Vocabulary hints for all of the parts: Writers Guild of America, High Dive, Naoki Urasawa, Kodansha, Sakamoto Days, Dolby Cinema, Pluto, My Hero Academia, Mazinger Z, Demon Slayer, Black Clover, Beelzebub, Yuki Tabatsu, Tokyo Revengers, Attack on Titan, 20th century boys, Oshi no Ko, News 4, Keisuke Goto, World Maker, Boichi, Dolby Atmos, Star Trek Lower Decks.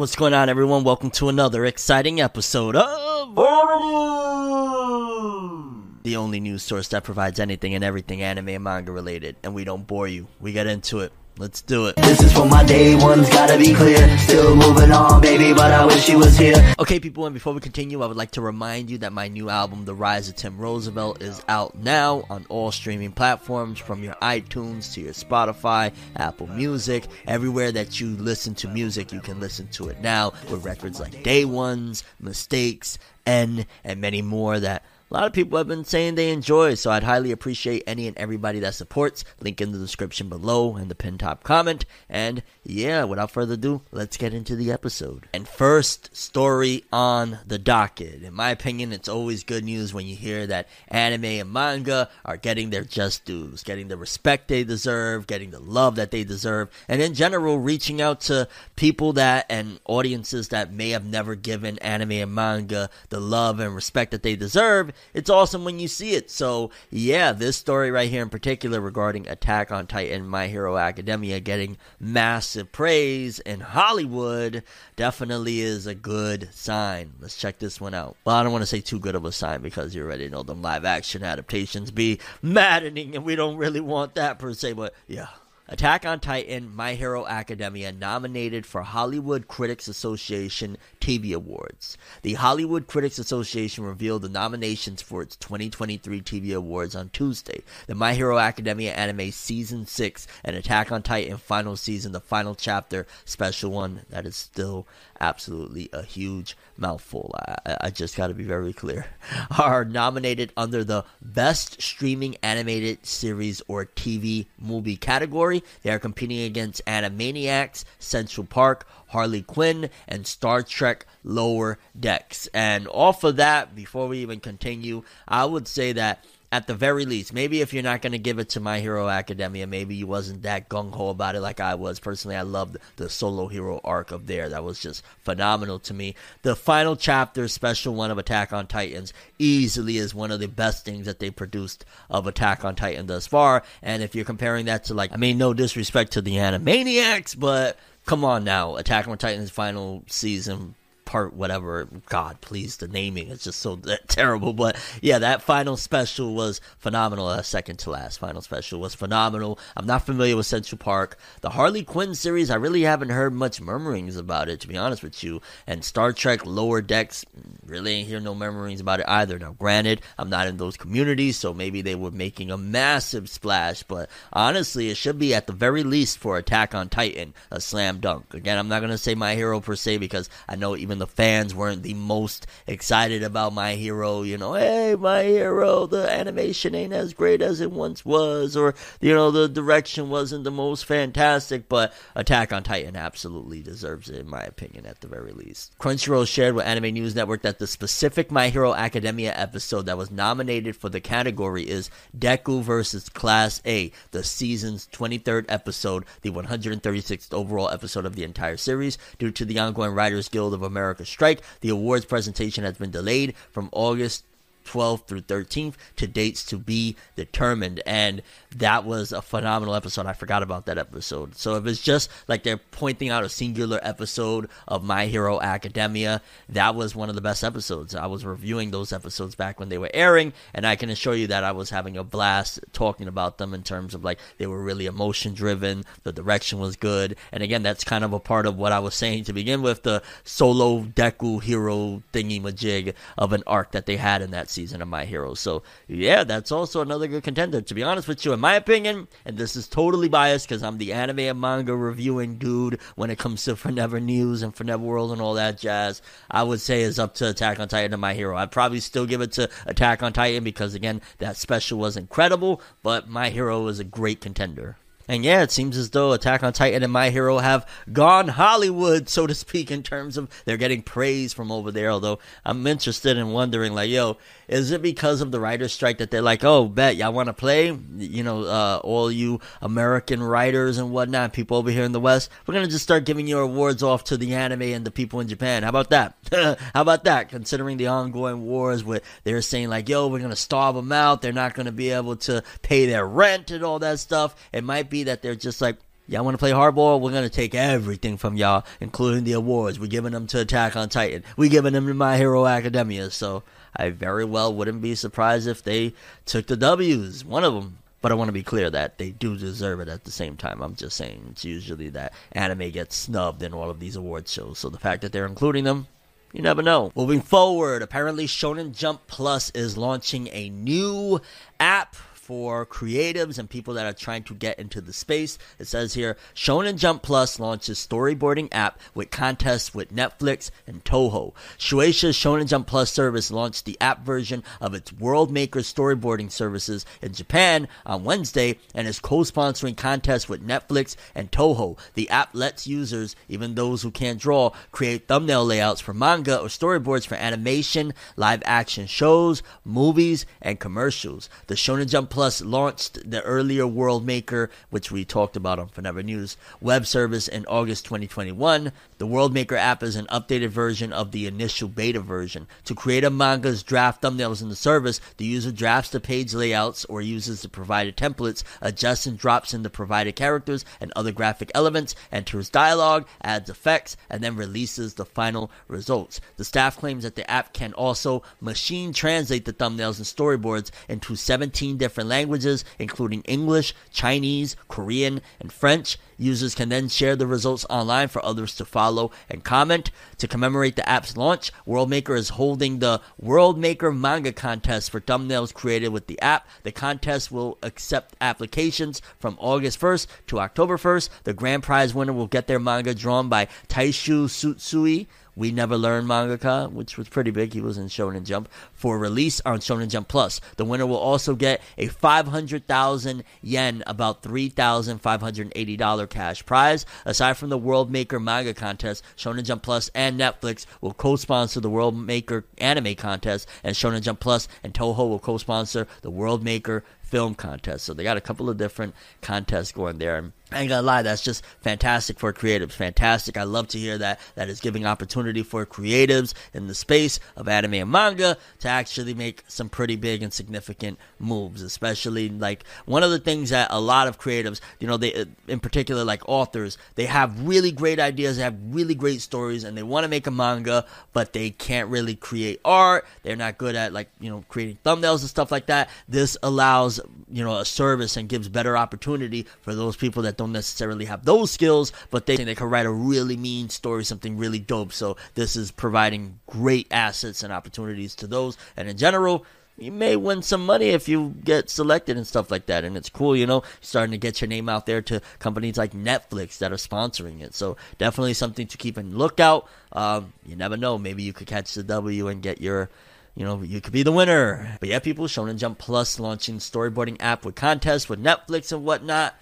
What's going on, everyone? Welcome to another exciting episode of Anime, the only news source that provides anything and everything anime and manga related, and we don't bore you. We get into it. Let's do it. This is for my day ones, gotta be clear. Still moving on, baby, but I wish she was here. Okay, people, and before we continue, I would like to remind you that my new album, The Rise of Tim Roosevelt, is out now on all streaming platforms, from your iTunes to your Spotify, Apple Music, everywhere that you listen to music, you can listen to it now, with records like Day Ones, Mistakes, N, and many more that a lot of people have been saying they enjoy, so I'd highly appreciate any and everybody that supports. Link in the description below and the pinned top comment. And yeah, without further ado, let's get into the episode. And first story on the docket. In my opinion, it's always good news when you hear that anime and manga are getting their just dues, getting the respect they deserve, getting the love that they deserve, and in general, reaching out to people that and audiences that may have never given anime and manga the love and respect that they deserve. It's awesome when you see it. So yeah, this story right here in particular regarding Attack on Titan, My Hero Academia getting massive praise in Hollywood definitely is a good sign. Let's check this one out. Well, I don't want to say too good of a sign because you already know them live action adaptations be maddening and we don't really want that per se, but yeah. Attack on Titan, My Hero Academia nominated for Hollywood Critics Association TV Awards. The Hollywood Critics Association revealed the nominations for its 2023 TV Awards on Tuesday. The My Hero Academia anime Season 6 and Attack on Titan Final Season, the Final Chapter Special One. That is still absolutely a huge mouthful. I just got to be very clear. Are nominated under the Best Streaming Animated Series or TV Movie category. They are competing against Animaniacs, Central Park, Harley Quinn, and Star Trek Lower Decks. And off of that, before we even continue, I would say that at the very least, maybe if you're not going to give it to My Hero Academia, maybe you wasn't that gung-ho about it like I was. Personally, I loved the solo hero arc of there. That was just phenomenal to me. The final chapter, special one of Attack on Titans, easily is one of the best things that they produced of Attack on Titan thus far. And if you're comparing that to, like, I mean, no disrespect to the Animaniacs, but come on now. Attack on Titan's final season, part whatever, God, please, the naming is just so terrible, but yeah, that final special was phenomenal. Second to last final special was phenomenal. I'm not familiar with Central Park. The Harley Quinn series, I really haven't heard much murmurings about it, to be honest with you, and Star Trek Lower Decks, really ain't hear no murmurings about it either. Now granted, I'm not in those communities, so maybe they were making a massive splash, but honestly, it should be at the very least for Attack on Titan a slam dunk. Again, I'm not going to say My Hero per se, because I know even the fans weren't the most excited about My Hero, you know, hey, My Hero, the animation ain't as great as it once was, or, you know, the direction wasn't the most fantastic, but Attack on Titan absolutely deserves it, in my opinion, at the very least. Crunchyroll shared with Anime News Network that the specific My Hero Academia episode that was nominated for the category is Deku vs. Class A, the season's 23rd episode, the 136th overall episode of the entire series. Due to the ongoing Writers Guild of America strike, the awards presentation has been delayed from August 12th through 13th to dates to be determined. And that was a phenomenal episode. I forgot about that episode. So if it's just like they're pointing out a singular episode of My Hero Academia, that was one of the best episodes. I was reviewing those episodes back when they were airing, and I can assure you that I was having a blast talking about them in terms of, like, they were really emotion driven, the direction was good, and again, that's kind of a part of what I was saying to begin with, the solo Deku hero thingy-majig of an arc that they had in that season of My Hero. So yeah, that's also another good contender, to be honest with you, in my opinion. And this is totally biased because I'm the anime and manga reviewing dude when it comes to Fornever News and Fornever World and all that jazz. I would say it's up to Attack on Titan and My Hero. I'd probably still give it to Attack on Titan because, again, that special was incredible, but My Hero is a great contender. And yeah, it seems as though Attack on Titan and My Hero have gone Hollywood, so to speak, in terms of they're getting praise from over there. Although I'm interested in wondering, like, yo, is it because of the writer's strike that they're like, oh, bet, y'all want to play? You know, all you American writers and whatnot, people over here in the West, we're going to just start giving your awards off to the anime and the people in Japan. How about that? How about that? Considering the ongoing wars where they're saying, like, yo, we're going to starve them out. They're not going to be able to pay their rent and all that stuff. It might be that they're just like, Y'all want to play hardball? We're going to take everything from y'all, including the awards. We're giving them to Attack on Titan. We're giving them to My Hero Academia. So I very well wouldn't be surprised if they took the W's, one of them. But I want to be clear that they do deserve it at the same time. I'm just saying it's usually that anime gets snubbed in all of these award shows. So the fact that they're including them, you never know. Moving forward, apparently Shonen Jump Plus is launching a new app for creatives and people that are trying to get into the space. It says here, Shonen Jump Plus launches storyboarding app with contests with Netflix and Toho. Shueisha's Shonen Jump Plus service launched the app version of its World Maker storyboarding services in Japan on Wednesday and is co-sponsoring contests with Netflix and Toho. The app lets users, even those who can't draw, create thumbnail layouts for manga or storyboards for animation, live action shows, movies, and commercials. The Shonen Jump Plus launched the earlier World Maker, which we talked about on Fornever News, web service in August 2021. The World Maker app is an updated version of the initial beta version. To create a manga's draft thumbnails in the service, the user drafts the page layouts or uses the provided templates, adjusts and drops in the provided characters and other graphic elements, enters dialogue, adds effects, and then releases the final results. The staff claims that the app can also machine translate the thumbnails and storyboards into 17 different languages, including English, Chinese, Korean, and French. Users can then share the results online for others to follow and comment. To commemorate the app's launch, World Maker is holding the World Maker Manga Contest for thumbnails created with the app. The contest will accept applications from August 1st to October 1st. The grand prize winner will get their manga drawn by Taishu Sutsui, We Never Learned mangaka, which was pretty big. He was in Shonen Jump, for release on Shonen Jump Plus. The winner will also get a 500,000 yen, about $3,580 cash prize. Aside from the World Maker Manga Contest, Shonen Jump Plus and Netflix will co-sponsor the World Maker Anime Contest, and Shonen Jump Plus and Toho will co-sponsor the World Maker Film Contest. So they got a couple of different contests going there. I ain't gonna lie, that's just fantastic for creatives. Fantastic. I love to hear that. That is giving opportunity for creatives in the space of anime and manga to actually make some pretty big and significant moves. Especially, like, one of the things that a lot of creatives, you know, they, in particular, like authors, they have really great ideas, they have really great stories, and they want to make a manga, but they can't really create art. They're not good at, like, you know, creating thumbnails and stuff like that. This allows, you know, a service and gives better opportunity for those people that don't necessarily have those skills, but they think they can write a really mean story, something really dope. So this is providing great assets and opportunities to those. And in general, you may win some money if you get selected and stuff like that. And it's cool, you know, starting to get your name out there to companies like Netflix that are sponsoring it. So definitely something to keep in lookout. You never know. Maybe you could catch the W and get your, you know, you could be the winner. But yeah, people, Shonen Jump Plus launching storyboarding app with contests with Netflix and whatnot.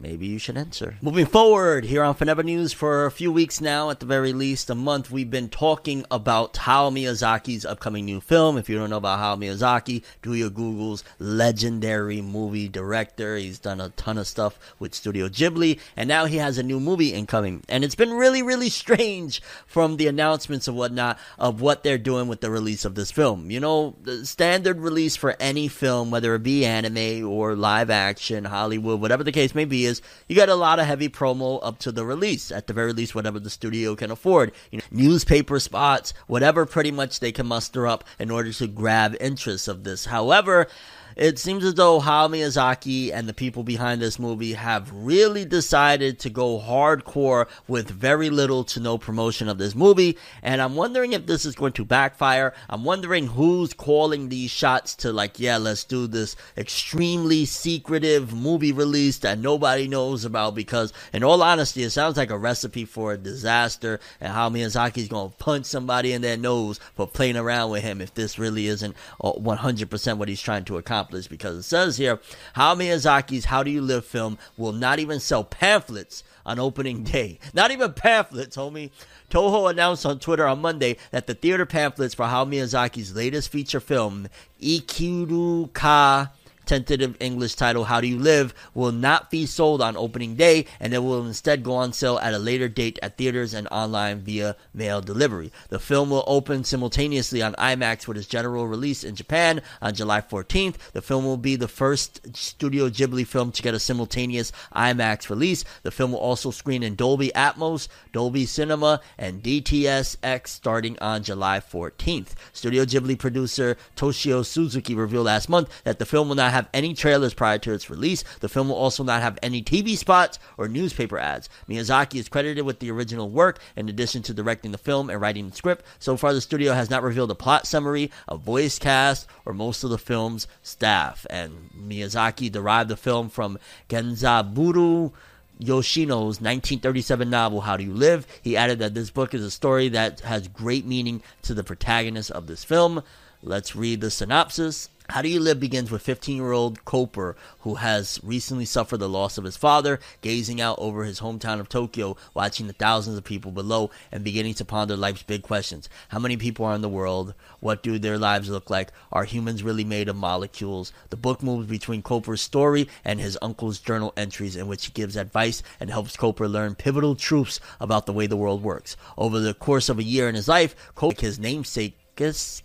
Maybe you should enter. Moving forward, here on Fornever News for a few weeks now, at the very least, a month, we've been talking about Hayao Miyazaki's upcoming new film. If you don't know about Hayao Miyazaki, do your Googles. Legendary movie director. He's done a ton of stuff with Studio Ghibli, and now he has a new movie incoming. And it's been really, really strange from the announcements and whatnot of what they're doing with the release of this film. You know, the standard release for any film, whether it be anime or live action, Hollywood, whatever the case may be, is you got a lot of heavy promo up to the release, at the very least, whatever the studio can afford. You know, newspaper spots, whatever pretty much they can muster up in order to grab interest of this. However, it seems as though Hayao Miyazaki and the people behind this movie have really decided to go hardcore with very little to no promotion of this movie, and I'm wondering if this is going to backfire. I'm wondering who's calling these shots to, like, yeah, let's do this extremely secretive movie release that nobody knows about, because in all honesty, it sounds like a recipe for a disaster, and Hayao Miyazaki's going to punch somebody in their nose for playing around with him if this really isn't 100% what he's trying to accomplish. Because it says here, Hayao Miyazaki's How Do You Live film will not even sell pamphlets on opening day. Not even pamphlets, homie. Toho announced on Twitter on Monday that the theater pamphlets for Hayao Miyazaki's latest feature film, Ikiru Ka tentative English title, How Do You Live, will not be sold on opening day, and it will instead go on sale at a later date at theaters and online via mail delivery. The film will open simultaneously on IMAX with its general release in Japan on July 14th. The film will be the first Studio Ghibli film to get a simultaneous IMAX release. The film will also screen in Dolby Atmos, Dolby Cinema, and DTS:X starting on July 14th. Studio Ghibli producer Toshio Suzuki revealed last month that the film will not have any trailers prior to its release. The film will also not have any TV spots or newspaper ads. Miyazaki is credited with the original work in addition to directing the film and writing the script. So far, the studio has not revealed a plot summary, a voice cast, or most of the film's staff. And Miyazaki derived the film from Genzaburo Yoshino's 1937 novel, How Do You Live? He added that this book is a story that has great meaning to the protagonist of this film. Let's read the synopsis. How Do You Live begins with 15-year-old Cooper, who has recently suffered the loss of his father, gazing out over his hometown of Tokyo, watching the thousands of people below, and beginning to ponder life's big questions. How many people are in the world? What do their lives look like? Are humans really made of molecules? The book moves between Cooper's story and his uncle's journal entries, in which he gives advice and helps Cooper learn pivotal truths about the way the world works. Over the course of a year in his life, Cooper, his namesake,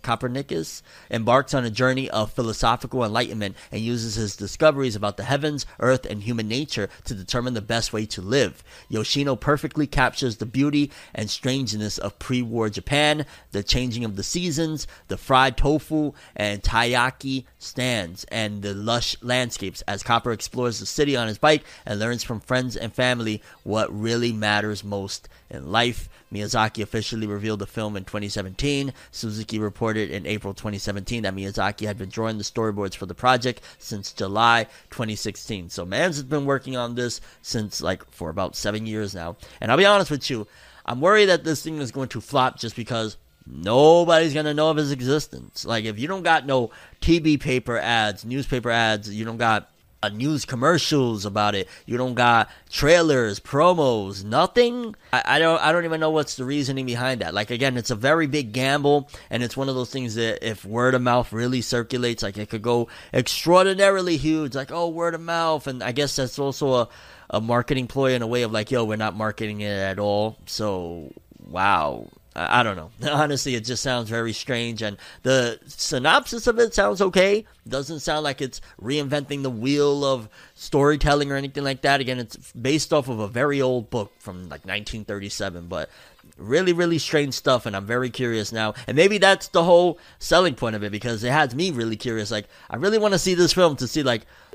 Copernicus, embarks on a journey of philosophical enlightenment and uses his discoveries about the heavens, earth, and human nature to determine the best way to live. Yoshino perfectly captures the beauty and strangeness of pre-war Japan, the changing of the seasons, the fried tofu and taiyaki stands, and the lush landscapes as Copper explores the city on his bike and learns from friends and family what really matters most in life. Miyazaki officially revealed the film in 2017. Suzuki reported in April 2017 that Miyazaki had been drawing the storyboards for the project since July 2016. So Mans has been working on this since for about 7 years now. And I'll be honest with you, I'm worried that this thing is going to flop just because nobody's going to know of his existence. If you don't got no TV paper ads, newspaper ads, you don't got news commercials about it, you don't got trailers, promos, nothing, I don't even know what's the reasoning behind that. Again, it's a very big gamble, and it's one of those things that if word of mouth really circulates, it could go extraordinarily huge, word of mouth. And I guess that's also a marketing ploy in a way of we're not marketing it at all. So wow, I don't know. Honestly, it just sounds very strange, and the synopsis of it sounds okay. Doesn't sound like it's reinventing the wheel of storytelling or anything like that. Again, it's based off of a very old book from 1937, but really, really strange stuff, and I'm very curious now. And maybe that's the whole selling point of it, because it has me really curious. I really want to see this film to see,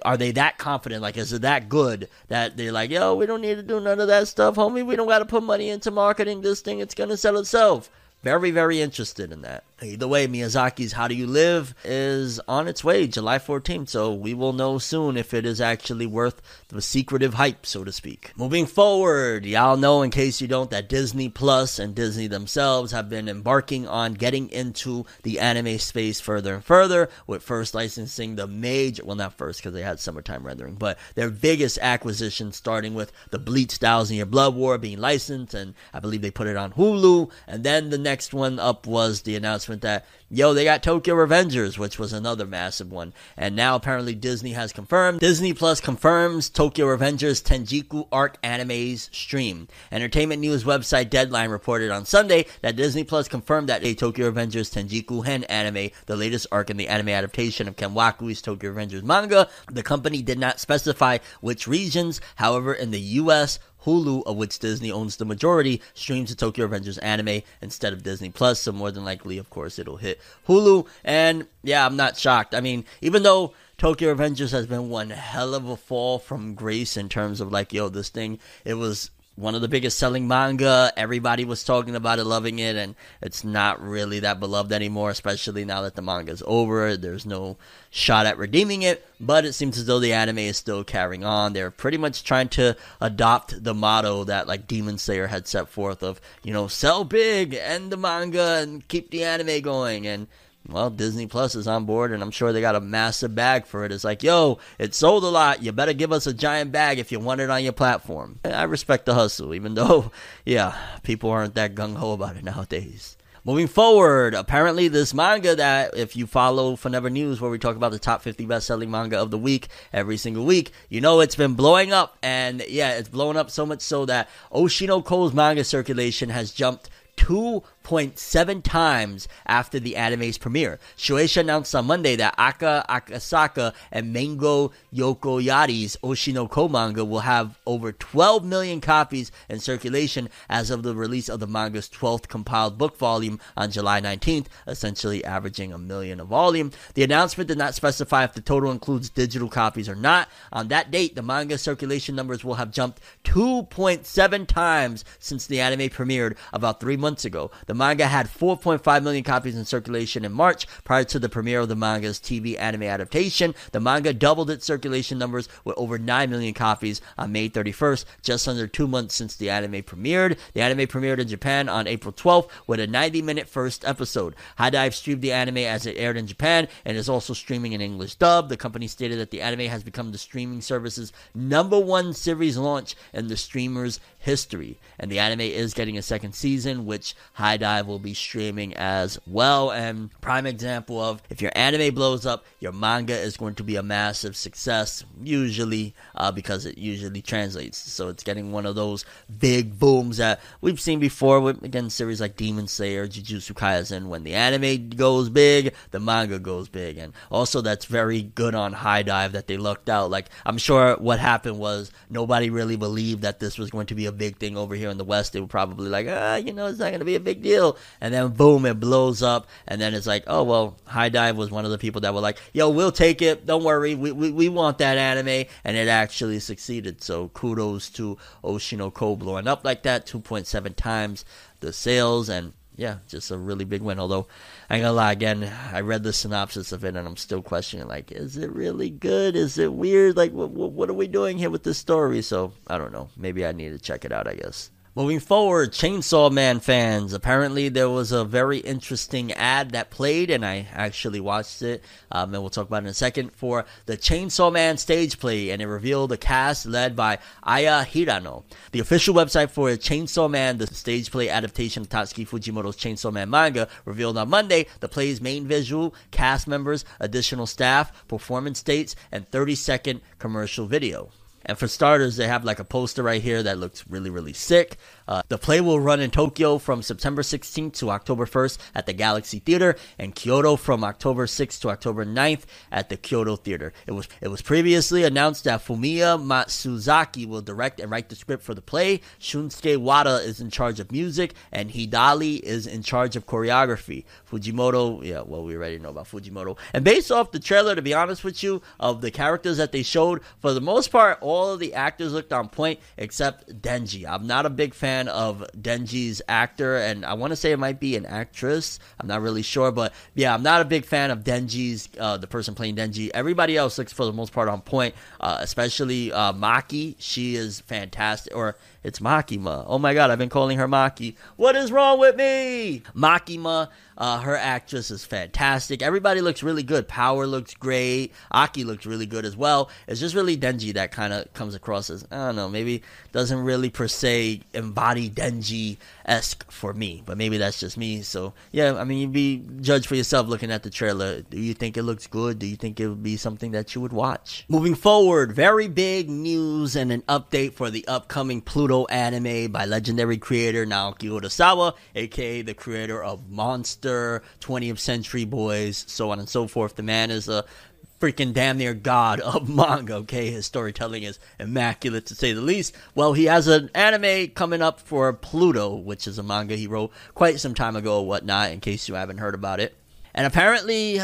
are they that confident? Is it that good that they're yo, we don't need to do none of that stuff, homie. We don't got to put money into marketing this thing. It's going to sell itself. Very, very interested in that. Either way, Miyazaki's How Do You Live is on its way July 14th, so we will know soon if it is actually worth the secretive hype, so to speak. Moving forward, y'all know, in case you don't, that Disney Plus and Disney themselves have been embarking on getting into the anime space further and further, with first licensing the major, well, not first because they had summertime rendering, but their biggest acquisition, starting with the Bleach Thousand Year Blood War being licensed, and I believe they put it on Hulu. And then the next one up was the announcement that they got Tokyo Revengers, which was another massive one. And now apparently Disney has confirmed, Disney Plus confirms Tokyo Revengers Tenjiku Arc anime's stream. Entertainment news website Deadline reported on Sunday that Disney Plus confirmed that a Tokyo Revengers Tenjiku Hen anime, the latest arc in the anime adaptation of Ken Wakui's Tokyo Revengers manga. The company did not specify which regions, however, in the US, Hulu, of which Disney owns the majority, streams the Tokyo Revengers anime instead of Disney Plus, so more than likely, of course, it'll hit Hulu. And yeah, I'm not shocked. I mean, even though Tokyo Revengers has been one hell of a fall from grace in terms of this thing, it was one of the biggest selling manga. Everybody was talking about it, loving it, and it's not really that beloved anymore, especially now that the manga's over. There's no shot at redeeming it, but it seems as though the anime is still carrying on. They're pretty much trying to adopt the motto that Demon Slayer had set forth of, sell big, end the manga, and keep the anime going. And well, Disney Plus is on board, and I'm sure they got a massive bag for it. It's it sold a lot. You better give us a giant bag if you want it on your platform. I respect the hustle, even though, yeah, people aren't that gung-ho about it nowadays. Moving forward, apparently this manga that, if you follow Fornever News, where we talk about the top 50 best-selling manga of the week every single week, you know it's been blowing up. And yeah, it's blowing up so much so that Oshi no Ko's manga circulation has jumped 2.7 times after the anime's premiere. Shueisha announced on Monday that Aka Akasaka and Mango Yokoyari's Oshi no Ko manga will have over 12 million copies in circulation as of the release of the manga's 12th compiled book volume on July 19th, essentially averaging a million a volume. The announcement did not specify if the total includes digital copies or not. On that date, the manga circulation numbers will have jumped 2.7 times since the anime premiered about 3 months ago. The manga had 4.5 million copies in circulation in March prior to the premiere of the manga's TV anime adaptation. The manga doubled its circulation numbers with over 9 million copies on May 31st, just under 2 months since the anime premiered. The anime premiered in Japan on April 12th with a 90-minute first episode. High Dive streamed the anime as it aired in Japan and is also streaming an English dub. The company stated that the anime has become the streaming service's #1 series launch in the streamer's history, and the anime is getting a second season, which High Dive will be streaming as well. And prime example of, if your anime blows up, your manga is going to be a massive success, usually, because it usually translates. So it's getting one of those big booms that we've seen before with, again, series like Demon Slayer, Jujutsu Kaisen. When the anime goes big, the manga goes big. And also, that's very good on High Dive that they lucked out. Like, I'm sure what happened was nobody really believed that this was going to be a big thing over here in the West. They were probably like, it's not gonna be a big deal, and then boom, it blows up, and then it's like, oh well, High Dive was one of the people that were like, yo, we'll take it, don't worry, we want that anime, and it actually succeeded. So kudos to Oshi no Ko blowing up like that, 2.7 times the sales. And yeah, just a really big win. Although, I ain't gonna lie, again, I read the synopsis of it and I'm still questioning, like, is it really good? Is it weird? Like, what are we doing here with this story? So, I don't know. Maybe I need to check it out, I guess. Moving forward, Chainsaw Man fans, apparently there was a very interesting ad that played, and I actually watched it, and we'll talk about it in a second, for the Chainsaw Man stage play, and it revealed a cast led by Aya Hirano. The official website for Chainsaw Man, the stage play adaptation of Tatsuki Fujimoto's Chainsaw Man manga, revealed on Monday the play's main visual, cast members, additional staff, performance dates, and 30-second commercial video. And for starters, they have like a poster right here that looks really, really sick. The play will run in Tokyo from September 16th to October 1st at the Galaxy Theater, and Kyoto from October 6th to October 9th at the Kyoto Theater. It was previously announced that Fumiya Matsuzaki will direct and write the script for the play. Shunsuke Wada is in charge of music, and Hidali is in charge of choreography. Fujimoto, yeah, well, we already know about Fujimoto. And based off the trailer, to be honest with you, of the characters that they showed, for the most part, all of the actors looked on point except Denji. I'm not a big fan of Denji's actor, and I want to say it might be an actress. I'm not really sure, but yeah, I'm not a big fan of Denji's, the person playing Denji. Everybody else looks for the most part on point, especially Maki. She is fantastic, or it's Makima. Oh my god, I've been calling her Maki. What is wrong with me? Makima, her actress is fantastic. Everybody looks really good. Power looks great. Aki looks really good as well. It's just really Denji that kind of comes across as, I don't know, maybe doesn't really per se embody Denji-esque for me. But maybe that's just me. So yeah, I mean, you'd be judged for yourself looking at the trailer. Do you think it looks good? Do you think it would be something that you would watch? Moving forward, very big news and an update for the upcoming Pluto anime by legendary creator Naoki Urasawa, aka the creator of Monster, 20th Century Boys, so on and so forth. The man is a freaking damn near god of manga, okay? His storytelling is immaculate, to say the least. Well, he has an anime coming up for Pluto, which is a manga he wrote quite some time ago or whatnot, in case you haven't heard about it. And apparently,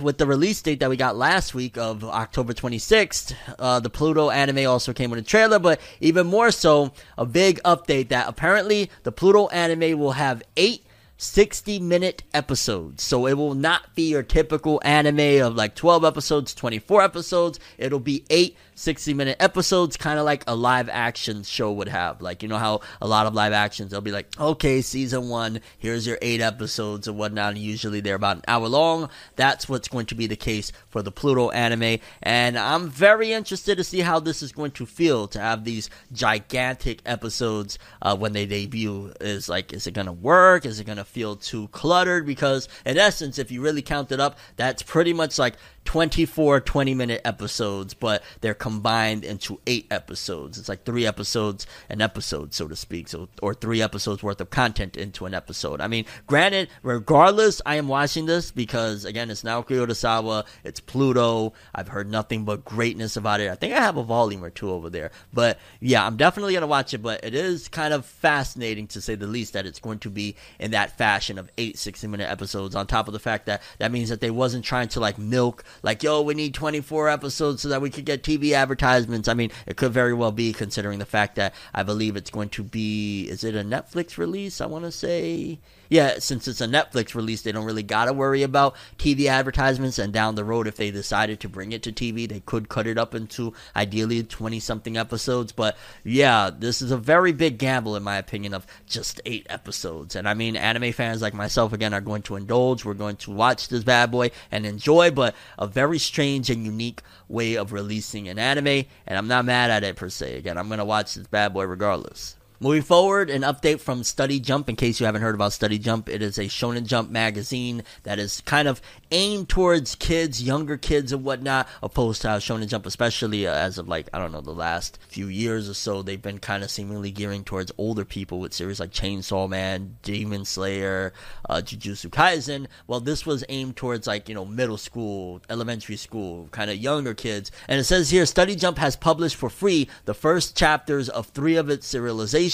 with the release date that we got last week of October 26th, the Pluto anime also came with a trailer, but even more so, a big update that apparently the Pluto anime will have 8 60-minute episodes. So it will not be your typical anime of like 12 episodes, 24 episodes. It'll be 8 60-minute episodes, kind of like a live-action show would have. Like, you know how a lot of live-actions, they'll be like, okay, season 1, here's your 8 episodes and whatnot. Usually they're about an hour long. That's what's going to be the case for the Pluto anime. And I'm very interested to see how this is going to feel, to have these gigantic episodes when they debut. Is it going to work? Is it going to feel too cluttered, because in essence, if you really count it up, that's pretty much like 24 20-minute episodes, but they're combined into 8 episodes. It's like 3 episodes an episode, so to speak, or 3 episodes worth of content into an episode. I mean, granted, regardless, I am watching this because, again, it's Naoki Urasawa, it's Pluto. I've heard nothing but greatness about it. I think I have a volume or two over there. But, yeah, I'm definitely going to watch it, but it is kind of fascinating, to say the least, that it's going to be in that fashion of 8 60-minute episodes, on top of the fact that that means that they wasn't trying to, like, milk, like, yo, we need 24 episodes so that we could get TV advertisements. I mean, it could very well be, considering the fact that I believe it's going to be, is it a Netflix release, I want to say? Yeah, since it's a Netflix release, they don't really got to worry about TV advertisements, and down the road, if they decided to bring it to TV, they could cut it up into, ideally, 20-something episodes. But, yeah, this is a very big gamble, in my opinion, of just 8 episodes. And, I mean, anime fans like myself, again, are going to indulge. We're going to watch this bad boy and enjoy, but a very strange and unique way of releasing an anime, and I'm not mad at it per se. Again, I'm going to watch this bad boy regardless. Moving forward, an update from Study Jump. In case you haven't heard about Study Jump, it is a Shonen Jump magazine that is kind of aimed towards kids, younger kids and whatnot, opposed to how Shonen Jump, especially as of, like, I don't know, the last few years or so, they've been kind of seemingly gearing towards older people with series like Chainsaw Man, Demon Slayer, Jujutsu Kaisen. Well, this was aimed towards, like, you know, middle school, elementary school, kind of younger kids. And it says here, Study Jump has published for free the first chapters of 3 of its serializations.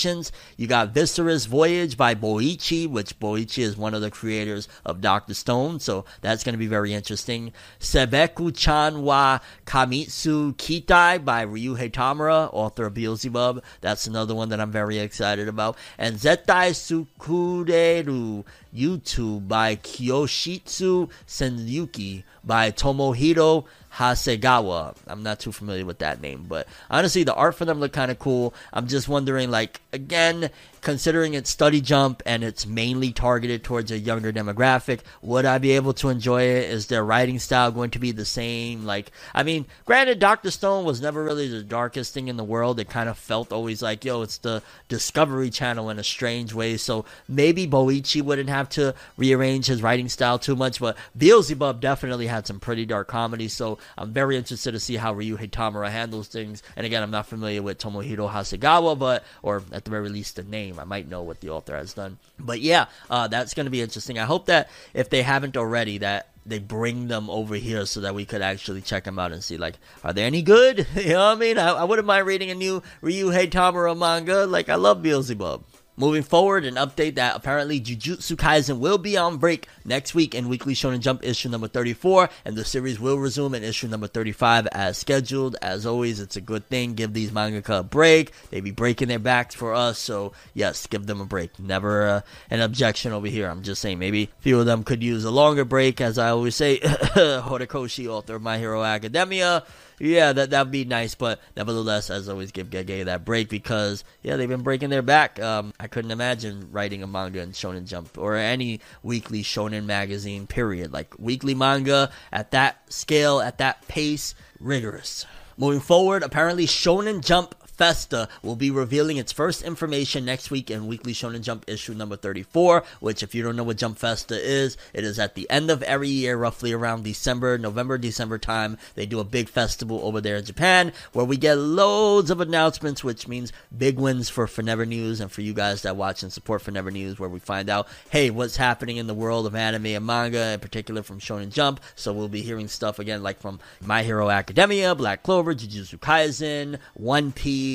You got Viscera's Voyage by Boichi, which Boichi is one of the creators of Dr. Stone, so that's going to be very interesting. Sebeku-chan wa Kamitsu Kitai by Ryuhei Tamura, author of Beelzebub. That's another one that I'm very excited about. And Zettai Tsukureru Yutu by Kyoshitsu Senyuki by Tomohiro Hasegawa. I'm not too familiar with that name, but honestly, the art for them looked kind of cool. I'm just wondering, like, again, considering it's Study Jump and it's mainly targeted towards a younger demographic, would I be able to enjoy it? Is their writing style going to be the same? Like, I mean, granted, Dr. Stone was never really the darkest thing in the world. It kind of felt always like, yo, it's the Discovery Channel in a strange way, so maybe Boichi wouldn't have to rearrange his writing style too much, but Beelzebub definitely had some pretty dark comedy, so I'm very interested to see how Ryuhei Tamura handles things. And again, I'm not familiar with Tomohiro Hasegawa, but, or at the very least the name, I might know what the author has done. But yeah, that's going to be interesting. I hope that if they haven't already, that they bring them over here so that we could actually check them out and see, like, are they any good? You know what I mean? I wouldn't mind reading a new Ryuhei Tamura manga. Like, I love Beelzebub. Moving forward, an update that apparently Jujutsu Kaisen will be on break next week in Weekly Shonen Jump issue number 34, and the series will resume in issue number 35 as scheduled. As always, it's a good thing. Give these mangaka a break. They be breaking their backs for us, so yes, give them a break. Never an objection over here. I'm just saying, maybe a few of them could use a longer break. As I always say, Horikoshi, author of My Hero Academia. Yeah, that'd be nice, but nevertheless, as always, give Gege that break because, yeah, they've been breaking their back. I couldn't imagine writing a manga in Shonen Jump or any weekly shonen magazine, period. Like, weekly manga at that scale, at that pace, rigorous. Moving forward, apparently Shonen Jump Festa will be revealing its first information next week in Weekly Shonen Jump issue number 34, which, if you don't know what Jump Festa is, it is at the end of every year, roughly around November, December time. They do a big festival over there in Japan where we get loads of announcements, which means big wins for Fornever News and for you guys that watch and support Fornever News, where we find out, hey, what's happening in the world of anime and manga, in particular from Shonen Jump. So we'll be hearing stuff again, like from My Hero Academia, Black Clover, Jujutsu Kaisen, One Piece,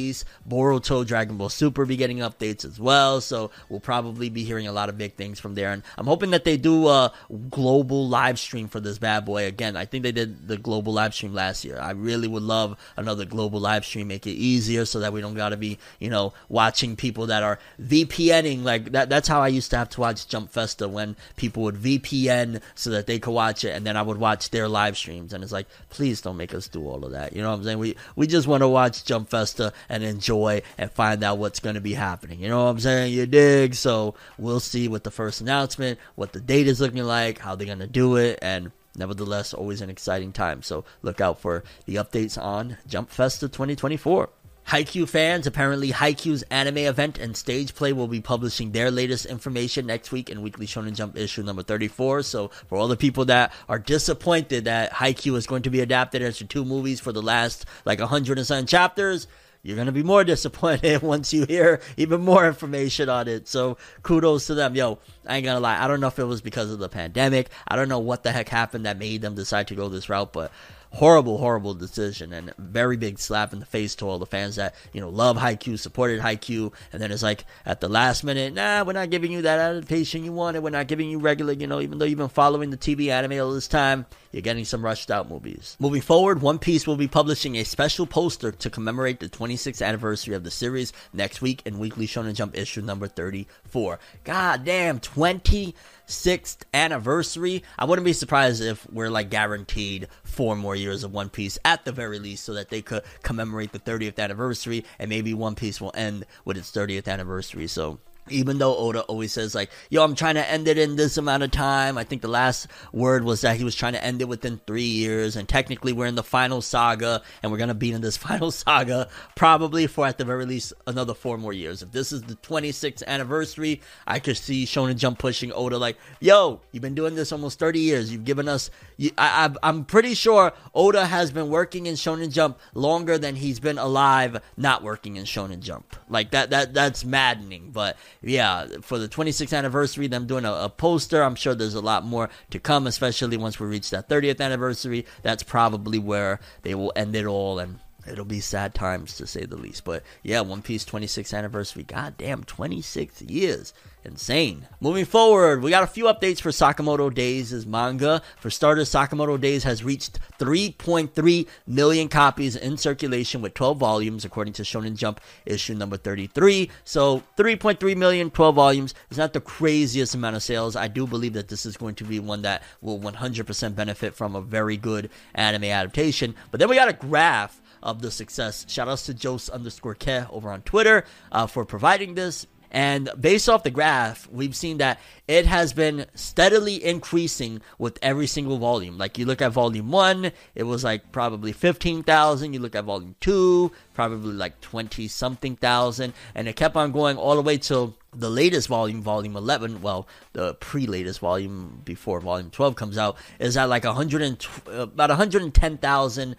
Boruto, Dragon Ball Super be getting updates as well, so we'll probably be hearing a lot of big things from there. And I'm hoping that they do a global live stream for this bad boy. Again, I think they did the global live stream last year. I really would love another global live stream, make it easier so that we don't gotta be, you know, watching people that are VPNing like that. That's how I used to have to watch Jump Festa, when people would VPN so that they could watch it, and then I would watch their live streams, and it's like, please don't make us do all of that. You know what I'm saying? We just want to watch Jump Festa and enjoy and find out what's going to be happening. You know what I'm saying? You dig? So we'll see with the first announcement, what the date is looking like, how they're going to do it, and nevertheless, always an exciting time. So look out for the updates on Jump Festa 2024. Haikyuu fans, apparently Haikyuu's anime event and stage play will be publishing their latest information next week in Weekly Shonen Jump issue number 34. So for all the people that are disappointed that Haikyuu is going to be adapted into two movies for the last like 100 and some chapters, you're going to be more disappointed once you hear even more information on it. So kudos to them. Yo, I ain't going to lie. I don't know if it was because of the pandemic. I don't know what the heck happened that made them decide to go this route, but horrible, horrible decision, and very big slap in the face to all the fans that, you know, love Haikyuu, supported Haikyuu, and then it's like at the last minute, nah, we're not giving you that adaptation you wanted, we're not giving you regular, you know, even though you've been following the TV anime all this time, you're getting some rushed out movies. Moving forward, One Piece will be publishing a special poster to commemorate the 26th anniversary of the series next week in Weekly Shonen Jump issue number 34. God damn, 26th anniversary. I wouldn't be surprised if we're like guaranteed 4 more years of One Piece at the very least, so that they could commemorate the 30th anniversary, and maybe One Piece will end with its 30th anniversary. So even though Oda always says like, yo, I'm trying to end it in this amount of time, I think the last word was that he was trying to end it within 3 years, and technically we're in the final saga, and we're going to be in this final saga probably for at the very least another 4 more years. If this is the 26th anniversary, I could see Shonen Jump pushing Oda like, yo, you've been doing this almost 30 years, you've given us, I'm pretty sure Oda has been working in Shonen Jump longer than he's been alive not working in Shonen Jump. Like that's maddening, but yeah, for the 26th anniversary, them doing a poster, I'm sure there's a lot more to come, especially once we reach that 30th anniversary. That's probably where they will end it all, and it'll be sad times to say the least. But yeah, One Piece 26th anniversary, goddamn, 26 years. Insane. Moving forward, we got a few updates for Sakamoto Days' manga. For starters, Sakamoto Days has reached 3.3 million copies in circulation with 12 volumes, according to Shonen Jump issue number 33. So 3.3 million, 12 volumes. It's not the craziest amount of sales. I do believe that this is going to be one that will 100% benefit from a very good anime adaptation. But then we got a graph of the success. Shout outs to Jose_K over on Twitter for providing this. And based off the graph, we've seen that it has been steadily increasing with every single volume. Like, you look at volume 1, it was like probably 15,000. You look at volume 2, probably like 20-something thousand. And it kept on going all the way till the latest volume, volume 11, well, the pre-latest volume before volume 12 comes out, is at like about 110,000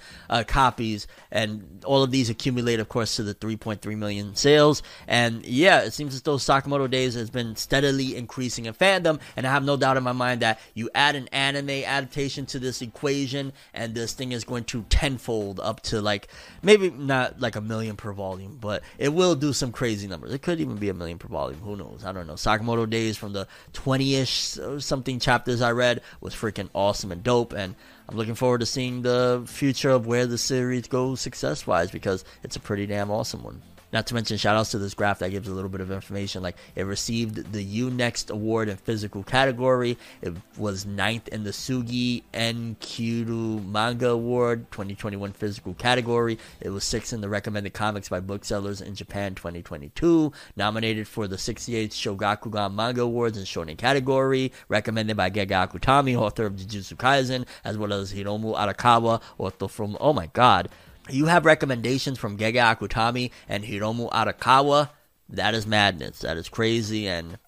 copies, and all of these accumulate, of course, to the 3.3 million sales. And yeah, it seems as though Sakamoto Days has been steadily increasing in fandom, and I have no doubt in my mind that you add an anime adaptation to this equation, and this thing is going to tenfold up to like, maybe not like 1 million per volume, but it will do some crazy numbers. It could even be 1 million per volume. Who knows? I don't know. Sakamoto Days, from the 20-ish or something chapters I read, was freaking awesome and dope, and I'm looking forward to seeing the future of where the series goes success-wise, because it's a pretty damn awesome one. Not to mention, shout outs to this graph that gives a little bit of information. Like, it received the U-Next award in physical category. It was 9th in the Sugi Enkyuru Manga Award 2021 physical category. It was 6th in the recommended comics by booksellers in Japan 2022. Nominated for the 68th Shogakukan Manga Awards in Shonen category. Recommended by Gege Akutami, author of Jujutsu Kaisen, as well as Hiromu Arakawa, author from, oh my god, you have recommendations from Gege Akutami and Hiromu Arakawa. That is madness. That is crazy. And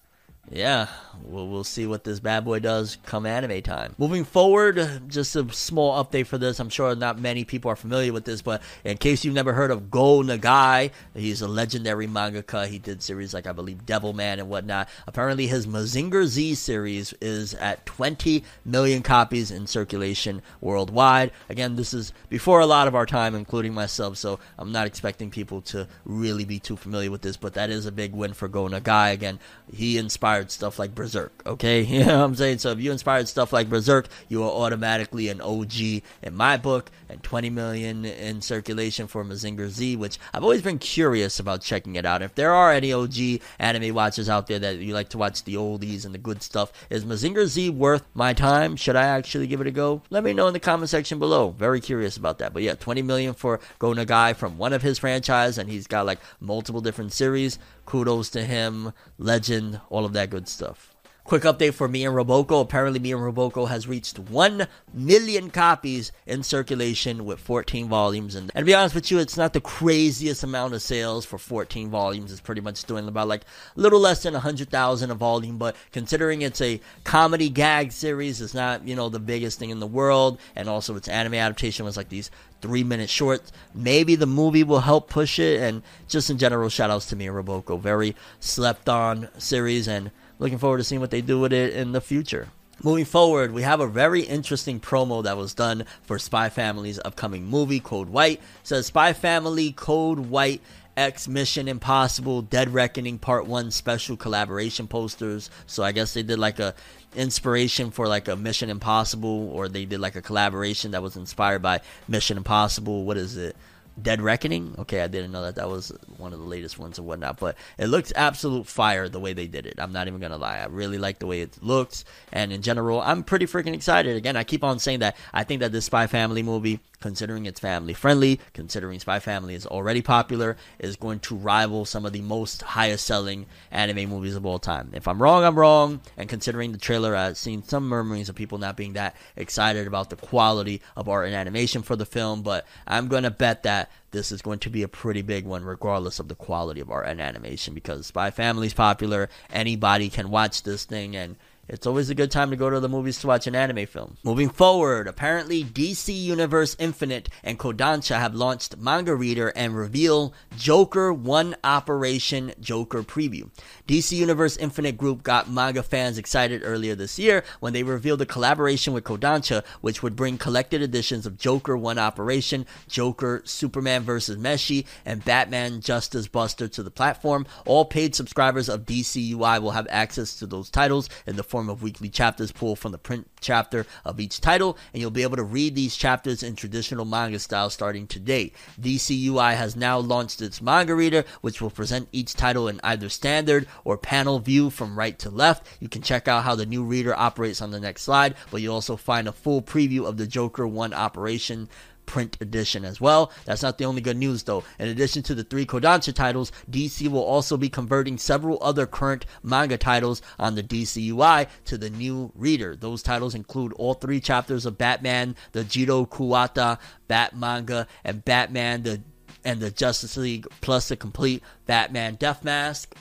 yeah, we'll see what this bad boy does come anime time. Moving forward, just a small update for this. I'm sure not many people are familiar with this, but in case you've never heard of Go Nagai, he's a legendary mangaka. He did series like, I believe, Devil Man and whatnot. Apparently, his Mazinger Z series is at 20 million copies in circulation worldwide. Again, this is before a lot of our time, including myself, so I'm not expecting people to really be too familiar with this, but that is a big win for Go Nagai. Again, he inspired stuff like Berserk, okay? You know what I'm saying? So if you inspired stuff like Berserk, you are automatically an OG in my book, and 20 million in circulation for Mazinger Z, which I've always been curious about checking it out. If there are any OG anime watchers out there that you like to watch the oldies and the good stuff, is Mazinger Z worth my time? Should I actually give it a go? Let me know in the comment section below. Very curious about that. But yeah, 20 million for Go Nagai from one of his franchise, and he's got like multiple different series. Kudos to him, legend, all of that good stuff. Quick update for Me and Roboko. Apparently, Me and Roboko has reached 1 million copies in circulation with 14 volumes. And to be honest with you, it's not the craziest amount of sales for 14 volumes. It's pretty much doing about like a little less than 100,000 a volume. But considering it's a comedy gag series, it's not, you know, the biggest thing in the world. And also its anime adaptation was like these 3-minute shorts. Maybe the movie will help push it. And just in general, shout outs to Me and Roboko. Very slept on series, and looking forward to seeing what they do with it in the future. Moving forward, we have a very interesting promo that was done for Spy Family's upcoming movie, Code White. It says, Spy Family, Code White, X Mission Impossible, Dead Reckoning Part 1 special collaboration posters. So I guess they did like a inspiration for like a Mission Impossible, or they did like a collaboration that was inspired by Mission Impossible. What is it? Dead Reckoning? Okay, I didn't know that that was one of the latest ones and whatnot, but it looks absolute fire the way they did it. I'm not even gonna lie. I really like the way it looks, and in general, I'm pretty freaking excited. Again, I keep on saying that I think that this Spy Family movie, considering it's family friendly, considering Spy Family is already popular, is going to rival some of the most highest selling anime movies of all time. If I'm wrong, I'm wrong, and considering the trailer, I've seen some murmurings of people not being that excited about the quality of art and animation for the film, but I'm gonna bet that this is going to be a pretty big one regardless of the quality of art and animation, because Spy Family's popular, anybody can watch this thing, and it's always a good time to go to the movies to watch an anime film. Moving forward, apparently DC Universe Infinite and Kodansha have launched Manga Reader and reveal Joker 1 Operation Joker preview. DC Universe Infinite Group got manga fans excited earlier this year when they revealed a collaboration with Kodansha, which would bring collected editions of Joker 1 Operation, Joker, Superman vs. Meshi, and Batman Justice Buster to the platform. All paid subscribers of DCUI will have access to those titles in the form of weekly chapters pulled from the print chapter of each title, and you'll be able to read these chapters in traditional manga style starting today. DCUI has now launched its manga reader, which will present each title in either standard or panel view from right to left. You can check out how the new reader operates on the next slide, but you'll also find a full preview of the Joker 1 Operation print edition as well. That's not the only good news though. In addition to the 3 Kodansha titles, DC will also be converting several other current manga titles on the DCUI to the new reader. Those titles include all 3 chapters of Batman, the Jiro Kuwata Bat manga, and Batman the Justice League, plus the complete Batman Death Mask.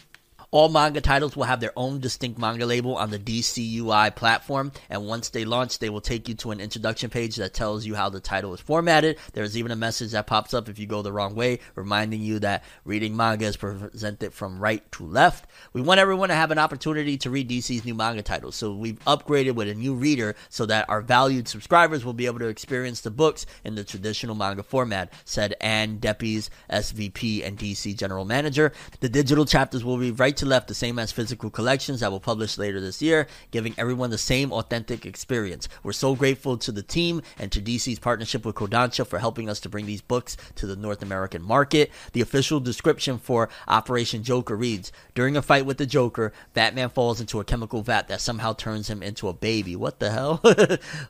All manga titles will have their own distinct manga label on the DCUI platform, and once they launch, they will take you to an introduction page that tells you how the title is formatted. There's even a message that pops up if you go the wrong way, reminding you that reading manga is presented from right to left. We want everyone to have an opportunity to read DC's new manga titles, so we've upgraded with a new reader so that our valued subscribers will be able to experience the books in the traditional manga format, said Ann Deppies, SVP and DC General Manager. The digital chapters will be right to left, the same as physical collections that will publish later this year, giving everyone the same authentic experience. We're so grateful to the team and to DC's partnership with Kodansha for helping us to bring these books to the North American market. The official description for Operation Joker reads, during a fight with the Joker, Batman falls into a chemical vat that somehow turns him into a baby. What the hell?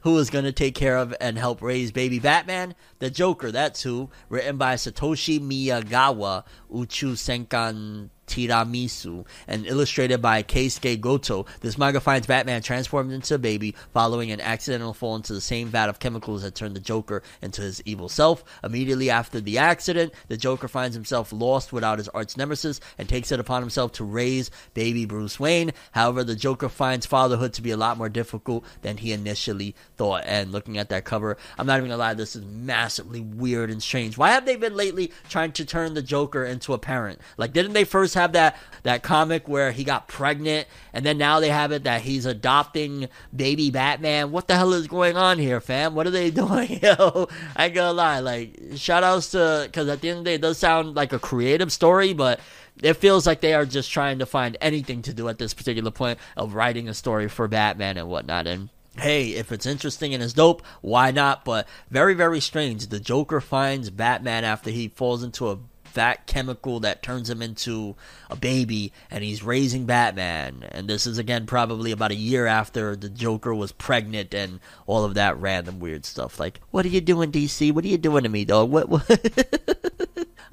Who is going to take care of and help raise baby Batman? The Joker, that's who. Written by Satoshi Miyagawa, Uchu Senkan Tiramisu, and illustrated by Keisuke Goto. This manga finds Batman transformed into a baby following an accidental fall into the same vat of chemicals that turned the Joker into his evil self. Immediately after the accident, the Joker finds himself lost without his arch nemesis and takes it upon himself to raise baby Bruce Wayne. However, the Joker finds fatherhood to be a lot more difficult than he initially thought. And looking at that cover, I'm not even gonna lie, this is massively weird and strange. Why have they been lately trying to turn the Joker into a parent? Like, didn't they first have that comic where he got pregnant, and then now they have it that he's adopting baby Batman? What the hell is going on here, fam? What are they doing? Yo, I ain't gonna lie, like, shout outs to, because at the end of the day, it does sound like a creative story, but it feels like they are just trying to find anything to do at this particular point of writing a story for Batman and whatnot. And hey, if it's interesting and it's dope, why not? But very, very strange. The Joker finds Batman after he falls into a that chemical that turns him into a baby, and he's raising Batman. And this is, again, probably about a year after the Joker was pregnant and all of that random weird stuff. Like, what are you doing, DC? What are you doing to me, dog? What?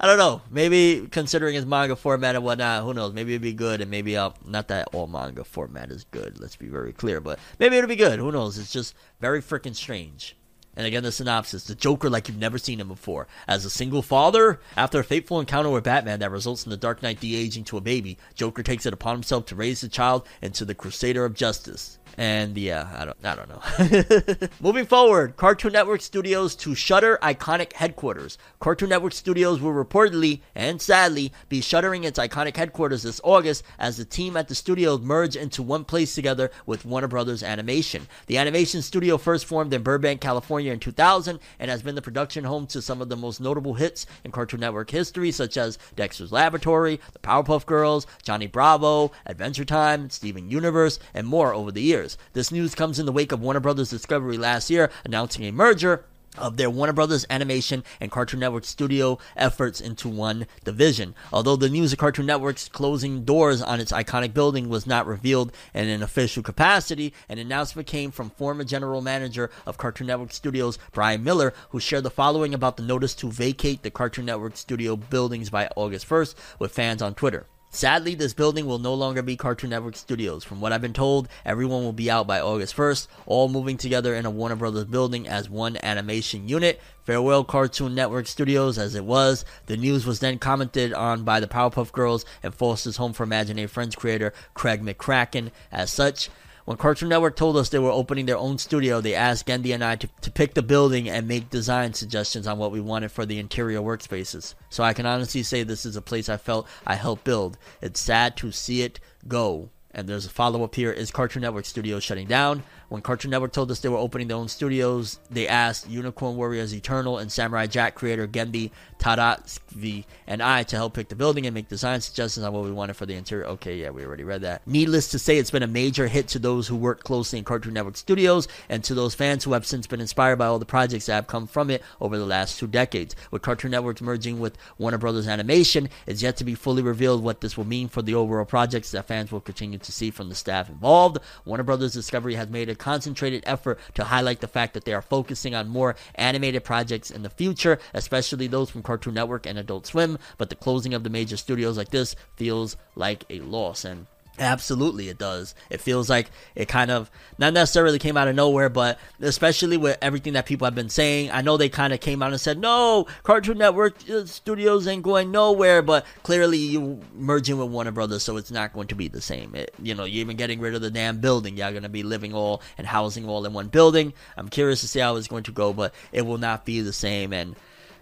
I don't know. Maybe considering his manga format and whatnot, who knows? Maybe it'd be good, and maybe not that all manga format is good. Let's be very clear, but maybe it'll be good. Who knows? It's just very freaking strange. And again, the synopsis: the Joker, like you've never seen him before, as a single father after a fateful encounter with Batman that results in the Dark Knight de-aging to a baby. Joker takes it upon himself to raise the child into the Crusader of Justice. And yeah, I don't know. Moving forward, Cartoon Network Studios to shutter iconic headquarters. Cartoon Network Studios will reportedly, and sadly, be shuttering its iconic headquarters this August as the team at the studio merge into one place together with Warner Brothers Animation. The animation studio first formed in Burbank, California in 2000 and has been the production home to some of the most notable hits in Cartoon Network history, such as Dexter's Laboratory, The Powerpuff Girls, Johnny Bravo, Adventure Time, Steven Universe, and more over the years. This news comes in the wake of Warner Brothers Discovery last year announcing a merger of their Warner Brothers Animation and Cartoon Network studio efforts into one division. Although the news of Cartoon Network's closing doors on its iconic building was not revealed in an official capacity, an announcement came from former general manager of Cartoon Network Studios, Brian Miller, who shared the following about the notice to vacate the Cartoon Network studio buildings by August 1st with fans on Twitter. Sadly, this building will no longer be Cartoon Network Studios. From what I've been told, everyone will be out by August 1st, all moving together in a Warner Brothers building as one animation unit. Farewell Cartoon Network Studios as it was. The news was then commented on by the Powerpuff Girls and Foster's Home for Imaginary Friends creator Craig McCracken as such. When Cartoon Network told us they were opening their own studio, they asked Gendy and I to pick the building and make design suggestions on what we wanted for the interior workspaces. So I can honestly say this is a place I felt I helped build. It's sad to see it go. And there's a follow-up here. Is Cartoon Network Studios shutting down? When Cartoon Network told us they were opening their own studios, they asked Unicorn Warriors Eternal and Samurai Jack creator Gendy Tadatsky and I to help pick the building and make design suggestions on what we wanted for the interior. Okay, yeah, we already read that. Needless to say, it's been a major hit to those who work closely in Cartoon Network Studios and to those fans who have since been inspired by all the projects that have come from it over the last 2 decades. With Cartoon Network merging with Warner Brothers Animation, it's yet to be fully revealed what this will mean for the overall projects that fans will continue to see from the staff involved. Warner Brothers Discovery has made a concentrated effort to highlight the fact that they are focusing on more animated projects in the future, especially those from Cartoon Network and Adult Swim, but the closing of the major studios like this feels like a loss. And absolutely it does. It feels like it kind of not necessarily came out of nowhere, but especially with everything that people have been saying, I know they kind of came out and said, no, Cartoon Network Studios ain't going nowhere, but clearly you merging with Warner Brothers, so it's not going to be the same. You're even getting rid of the damn building. Y'all going to be living all and housing all in one building. I'm curious to see how it's going to go, but it will not be the same. And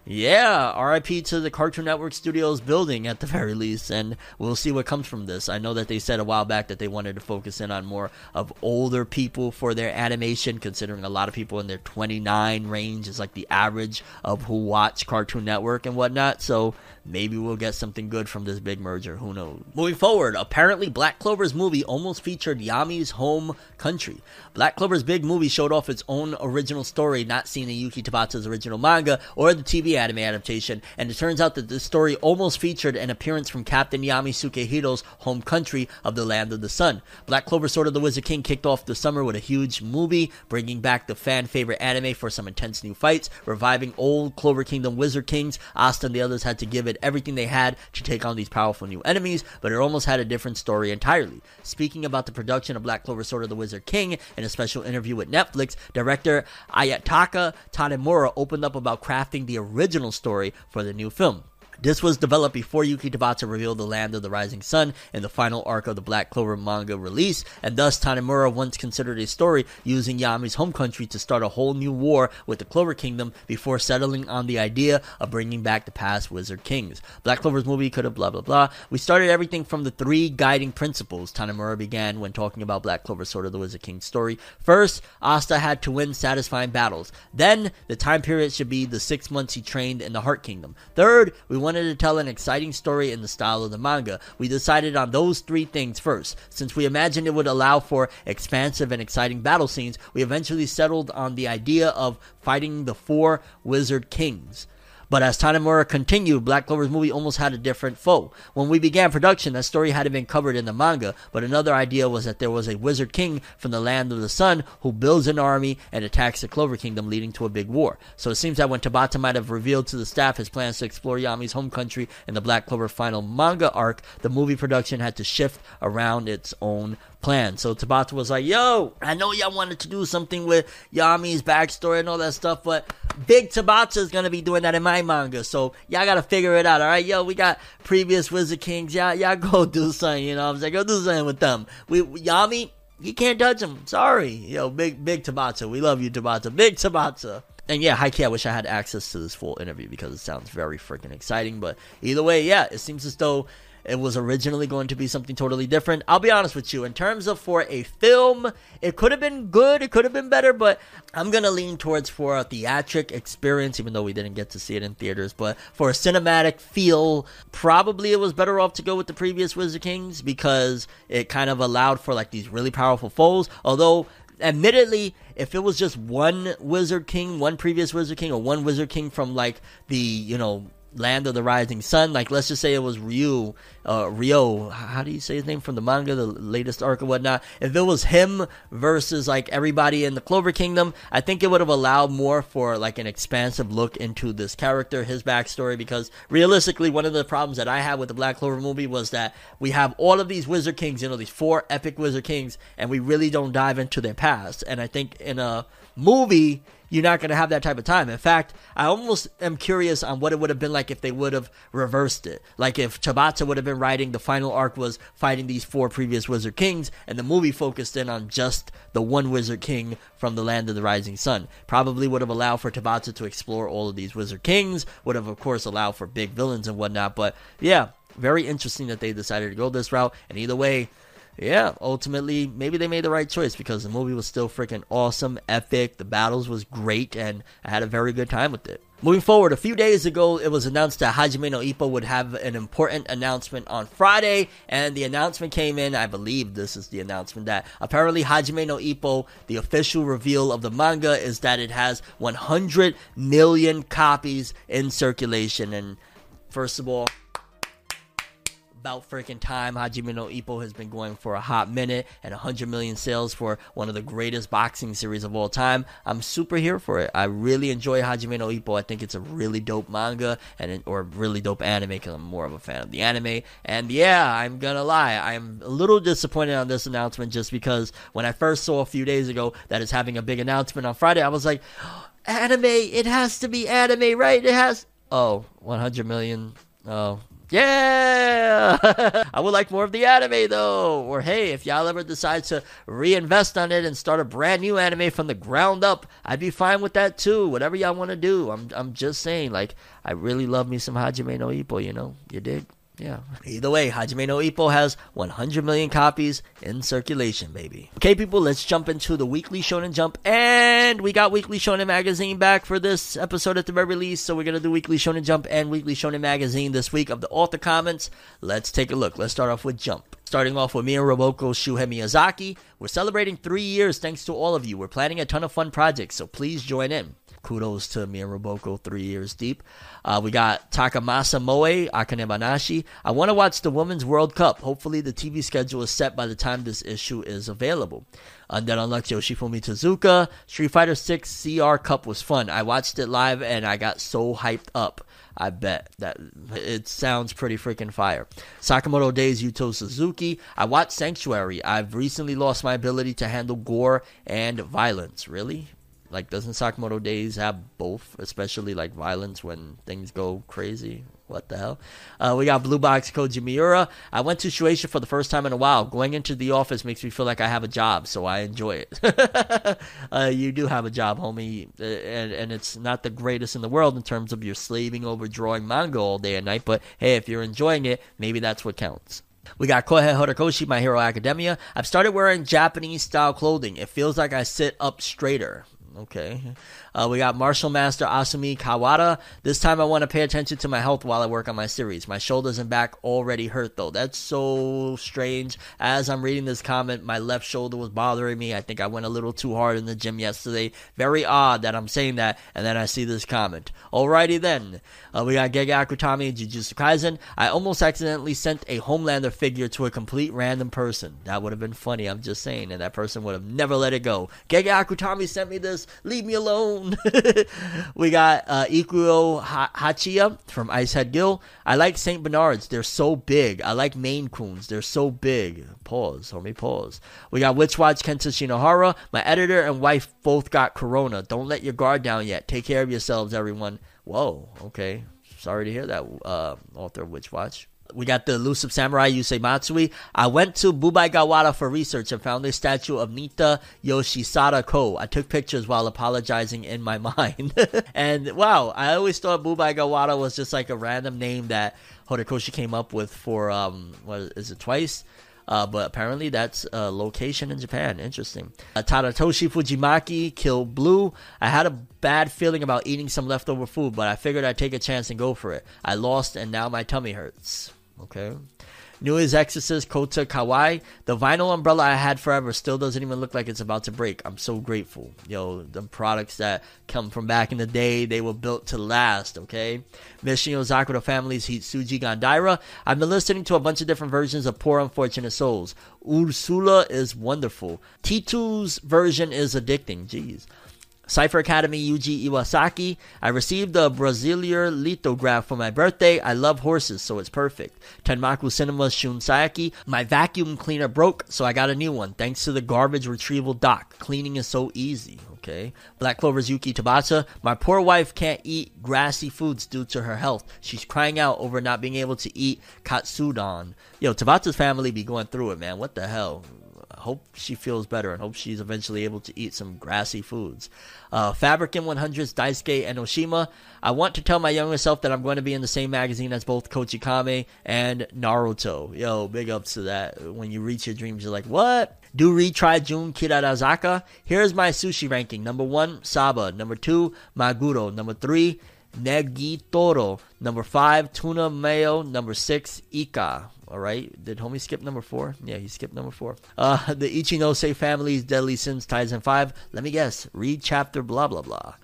yeah, RIP to the Cartoon Network Studios building at the very least, and we'll see what comes from this. I know that they said a while back that they wanted to focus in on more of older people for their animation, considering a lot of people in their 29 range is like the average of who watch Cartoon Network and whatnot, so maybe we'll get something good from this big merger. Who knows? Moving forward, apparently Black Clover's movie almost featured Yami's home country. Black Clover's big movie showed off its own original story not seen in Yuki Tabatsu's original manga or the TV anime adaptation, and it turns out that this story almost featured an appearance from Captain Yami Tsukehiro's home country of the Land of the Sun. Black Clover Sword of the Wizard King kicked off the summer with a huge movie, bringing back the fan-favorite anime for some intense new fights, reviving old Clover Kingdom Wizard Kings. Asta and the others had to give it everything they had to take on these powerful new enemies, but it almost had a different story entirely. Speaking about the production of Black Clover Sword of the Wizard King in a special interview with Netflix, director Ayataka Tanemura opened up about crafting the original story for the new film. This was developed before Yuki Tabatsu revealed the Land of the Rising Sun in the final arc of the Black Clover manga release, and thus Tanemura once considered a story using Yami's home country to start a whole new war with the Clover Kingdom before settling on the idea of bringing back the past Wizard Kings. Black Clover's movie could have blah blah blah. We started everything from the 3 guiding principles, Tanemura began when talking about Black Clover's Sword of the Wizard King's story. First, Asta had to win satisfying battles. Then, the time period should be the 6 months he trained in the Heart Kingdom. Third, we wanted to tell an exciting story in the style of the manga. We decided on those 3 things first. Since we imagined it would allow for expansive and exciting battle scenes, we eventually settled on the idea of fighting the 4 Wizard Kings. But as Tanimura continued, Black Clover's movie almost had a different foe. When we began production, that story hadn't been covered in the manga, but another idea was that there was a wizard king from the land of the sun who builds an army and attacks the Clover Kingdom, leading to a big war. So it seems that when Tabata might have revealed to the staff his plans to explore Yami's home country in the Black Clover final manga arc, the movie production had to shift around its own plan. So Tabata was like, yo, I know y'all wanted to do something with Yami's backstory and all that stuff, but Big Tabata is going to be doing that in my manga, so y'all got to figure it out, alright? Yo, we got previous Wizard Kings, y'all go do something, you know what I'm saying? Go do something with them. Yami, you can't touch him, sorry. Yo, big Tabata, we love you, Tabata. Big Tabata. And yeah, high-key, I wish I had access to this full interview because it sounds very freaking exciting, but either way, yeah, it seems as though it was originally going to be something totally different. I'll be honest with you, in terms of for a film, it could have been good, it could have been better, but I'm going to lean towards for a theatric experience, even though we didn't get to see it in theaters. But for a cinematic feel, probably it was better off to go with the previous Wizard Kings because it kind of allowed for like these really powerful foes. Although, admittedly, if it was just one Wizard King, one previous Wizard King, or one Wizard King from like the, you know, Land of the Rising Sun, like let's just say it was Ryo, how do you say his name from the manga, the latest arc and whatnot, if it was him versus like everybody in the Clover Kingdom, I think it would have allowed more for like an expansive look into this character, his backstory, because realistically one of the problems that I had with the Black Clover movie was that we have all of these Wizard Kings, you know, these four epic Wizard Kings, and we really don't dive into their past, and I think in a movie you're not going to have that type of time. In fact, I almost am curious on what it would have been like if they would have reversed it. Like if Tabata would have been writing, the final arc was fighting these four previous Wizard Kings, and the movie focused in on just the one Wizard King from the Land of the Rising Sun. Probably would have allowed for Tabata to explore all of these Wizard Kings, would have of course allowed for big villains and whatnot, but yeah, very interesting that they decided to go this route, and either way, yeah, ultimately, maybe they made the right choice because the movie was still freaking awesome, epic, the battles was great, and I had a very good time with it. Moving forward, a few days ago, it was announced that Hajime no Ippo would have an important announcement on Friday, and the announcement came in, I believe this is the announcement, that apparently Hajime no Ippo, the official reveal of the manga, is that it has 100 million copies in circulation, and first of all, about freaking time. Hajime no Ippo has been going for a hot minute, and 100 million sales for one of the greatest boxing series of all time. I'm super here for it. I really enjoy Hajime no Ippo. I think it's a really dope manga or really dope anime because I'm more of a fan of the anime. And yeah, I'm gonna lie, I'm a little disappointed on this announcement just because when I first saw a few days ago that it's having a big announcement on Friday, I was like, anime, it has to be anime, right? It has, 100 million, yeah! I would like more of the anime, though! Or hey, if y'all ever decide to reinvest on it and start a brand new anime from the ground up, I'd be fine with that, too. Whatever y'all want to do. I'm just saying, like, I really love me some Hajime no Ippo, you know? You dig? Yeah. Either way, Hajime no Ippo has 100 million copies in circulation, baby. Okay, people, let's jump into the Weekly Shonen Jump. And we got Weekly Shonen Magazine back for this episode at the very least. So we're going to do Weekly Shonen Jump and Weekly Shonen Magazine this week of the author comments. Let's take a look. Let's start off with Jump. Starting off with me and Roboko's Shuhei Miyazaki. We're celebrating 3 years thanks to all of you. We're planning a ton of fun projects, so please join in. Kudos to me and Roboko, 3 years deep. We got Takamasa Moe, Akanebanashi. I want to watch the Women's World Cup. Hopefully the TV schedule is set by the time this issue is available. Undead Unluck, Yoshifumi Tezuka. Street Fighter 6 CR Cup was fun. I watched it live and I got so hyped up. I bet that it sounds pretty freaking fire. Sakamoto Days, Yuto Suzuki. I watched Sanctuary. I've recently lost my ability to handle gore and violence. Really? Like, doesn't Sakamoto Days have both, especially, like, violence when things go crazy? What the hell? We got Blue Box Koji Miura. I went to Shueisha for the first time in a while. Going into the office makes me feel like I have a job, so I enjoy it. You do have a job, homie, and it's not the greatest in the world in terms of you're slaving over drawing manga all day and night, but hey, if you're enjoying it, maybe that's what counts. We got Kohei Horikoshi, My Hero Academia. I've started wearing Japanese-style clothing. It feels like I sit up straighter. Okay. We got Martial Master Asumi Kawada. This time I want to pay attention to my health while I work on my series. My shoulders and back already hurt, though. That's so strange. As I'm reading this comment, my left shoulder was bothering me. I think I went a little too hard in the gym yesterday. Very odd that I'm saying that, and then I see this comment. Alrighty then. We got Gege Akutami, Jujutsu Kaisen. I almost accidentally sent a Homelander figure to a complete random person. That would have been funny, I'm just saying, and that person would have never let it go. Gege Akutami sent me this. Leave me alone. We got Ikuo Hachiya from Icehead Gill. I like St. Bernards. They're so big. I like Maine Coons. They're so big. Pause. Homie, pause. We got Witch Watch Kenta Shinohara. My editor and wife both got corona. Don't let your guard down yet. Take care of yourselves, everyone. Whoa. Okay. Sorry to hear that, author of Witch Watch. We got the Elusive Samurai Yusei Matsui. I went to Bubaigawara for research and found a statue of Nita Yoshisada Ko. I took pictures while apologizing in my mind. And wow, I always thought Bubaigawara was just like a random name that Horikoshi came up with for, what is it, twice? But apparently that's a location in Japan. Interesting. Tadatoshi Fujimaki, Kill Blue. I had a bad feeling about eating some leftover food, but I figured I'd take a chance and go for it. I lost, and now my tummy hurts. Okay. Newest Exorcist, Kota Kawai. The vinyl umbrella I had forever still doesn't even look like it's about to break. I'm so grateful. Yo, the products that come from back in the day, they were built to last, okay? Michio Zakuta Family's Hitsuji Gandaira. I've been listening to a bunch of different versions of Poor Unfortunate Souls. Ursula is wonderful. Titu's version is addicting. Jeez. Cypher Academy Yuji Iwasaki. I received a Brazilian lithograph for my birthday. I love horses, so it's perfect. Tenmaku Cinema Shun Sayaki. My vacuum cleaner broke, so I got a new one. Thanks to the garbage retrieval dock. Cleaning is so easy. Okay. Black Clover's Yuki Tabata. My poor wife can't eat grassy foods due to her health. She's crying out over not being able to eat katsudon. Yo, Tabata's family be going through it, man. What the hell? Hope she feels better and hope she's eventually able to eat some grassy foods. Fabricant 100's Daisuke Enoshima. I want to tell my younger self that I'm going to be in the same magazine as both Kochikame and Naruto. Yo, big ups to that. When you reach your dreams, you're like, what? Do retry Jun Kirarazaka. Here's my sushi ranking. Number 1, Saba. Number 2, Maguro. Number 3, Negitoro. Number 5, Tuna Mayo. Number 6, Ika. All right. Did homie skip number 4? Yeah, he skipped number 4. The Ichinose Family's Deadly Sins Tizen 5. Let me guess. Read chapter blah, blah, blah.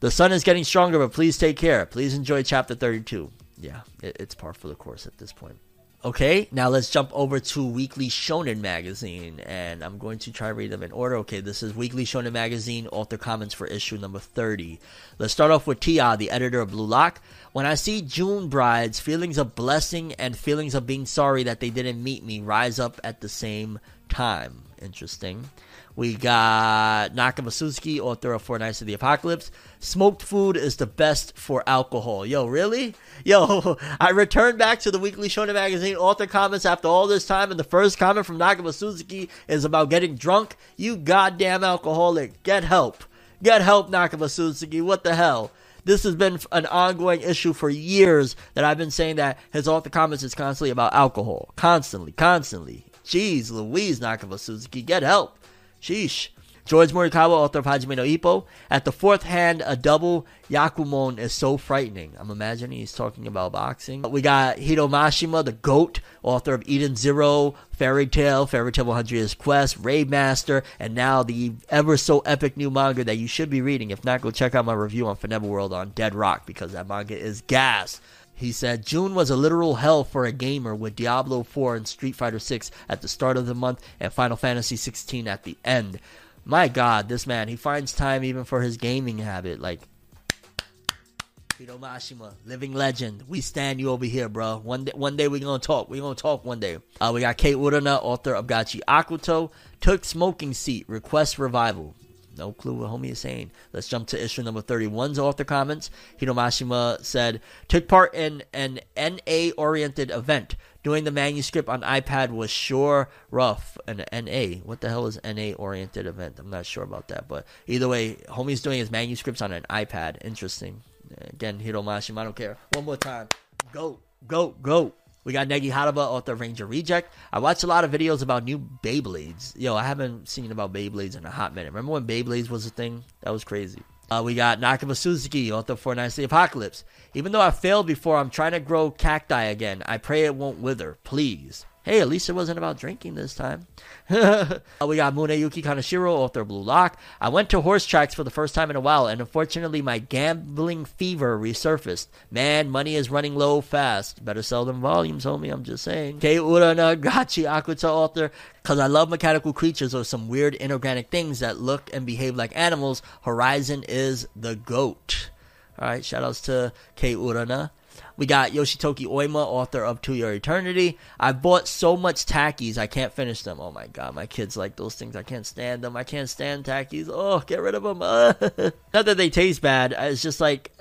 The sun is getting stronger, but please take care. Please enjoy chapter 32. Yeah, it's par for the course at this point. Okay, now let's jump over to Weekly Shonen Magazine, and I'm going to try to read them in order. Okay, this is Weekly Shonen Magazine, author comments for issue number 30. Let's start off with Tia, the editor of Blue Lock. When I see June brides, feelings of blessing and feelings of being sorry that they didn't meet me rise up at the same time. Interesting. We got Nakama Suzuki, author of Four Nights of the Apocalypse. Smoked food is the best for alcohol. Yo, really? Yo, I returned back to the Weekly Shonen Magazine author comments after all this time, and the first comment from Nakama Suzuki is about getting drunk. You goddamn alcoholic. Get help. Get help, Nakama Suzuki. What the hell? This has been an ongoing issue for years that I've been saying that his author comments is constantly about alcohol. Constantly. Jeez Louise, Nakama Suzuki. Get help. Sheesh. George Morikawa, author of Hajime no Ippo. At the fourth hand, a double Yakumon is so frightening. I'm imagining he's talking about boxing. We got Hiro Mashima, the GOAT, author of Eden Zero, Fairy Tail, Fairy Tail 100 Quest, Raid Master, and now the ever so epic new manga that you should be reading. If not, go check out my review on Fornever World on Dead Rock, because that manga is gas. He said, June was a literal hell for a gamer with Diablo 4 and Street Fighter 6 at the start of the month and Final Fantasy 16 at the end. My God, this man, he finds time even for his gaming habit. Like, Hiro Mashima, living legend. We stand you over here, bro. One day we're going to talk. We're going to talk one day. We got Kate Urana, author of Gachi Akuto. Took smoking seat, request revival. No clue what homie is saying. Let's jump to issue number 31's author comments. Hiro Mashima said, took part in an NA-oriented event. Doing the manuscript on iPad was sure rough. An NA. What the hell is NA-oriented event? I'm not sure about that. But either way, homie's doing his manuscripts on an iPad. Interesting. Again, Hiro Mashima, I don't care. One more time. Go. We got Negi Haraba, author of Ranger Reject. I watched a lot of videos about new Beyblades. Yo, I haven't seen about Beyblades in a hot minute. Remember when Beyblades was a thing? That was crazy. We got Nakama Suzuki, author of 4 Nights of the Apocalypse. Even though I failed before, I'm trying to grow cacti again. I pray it won't wither. Please. Hey, at least it wasn't about drinking this time. We got Muneyuki Kaneshiro, author of Blue Lock. I went to horse tracks for the first time in a while, and unfortunately my gambling fever resurfaced. Man, money is running low fast. Better sell them volumes, homie, I'm just saying. Kei Ura Nagachi, Akuta author, Because I Love Mechanical Creatures or Some Weird Inorganic Things That Look and Behave Like Animals. Horizon is the GOAT. All right, shoutouts to Kei Urana. We got Yoshitoki Oima, author of To Your Eternity. I bought so much Takis, I can't finish them. Oh my god, my kids like those things. I can't stand them. I can't stand Takis. Oh, get rid of them. Not that they taste bad. It's just like...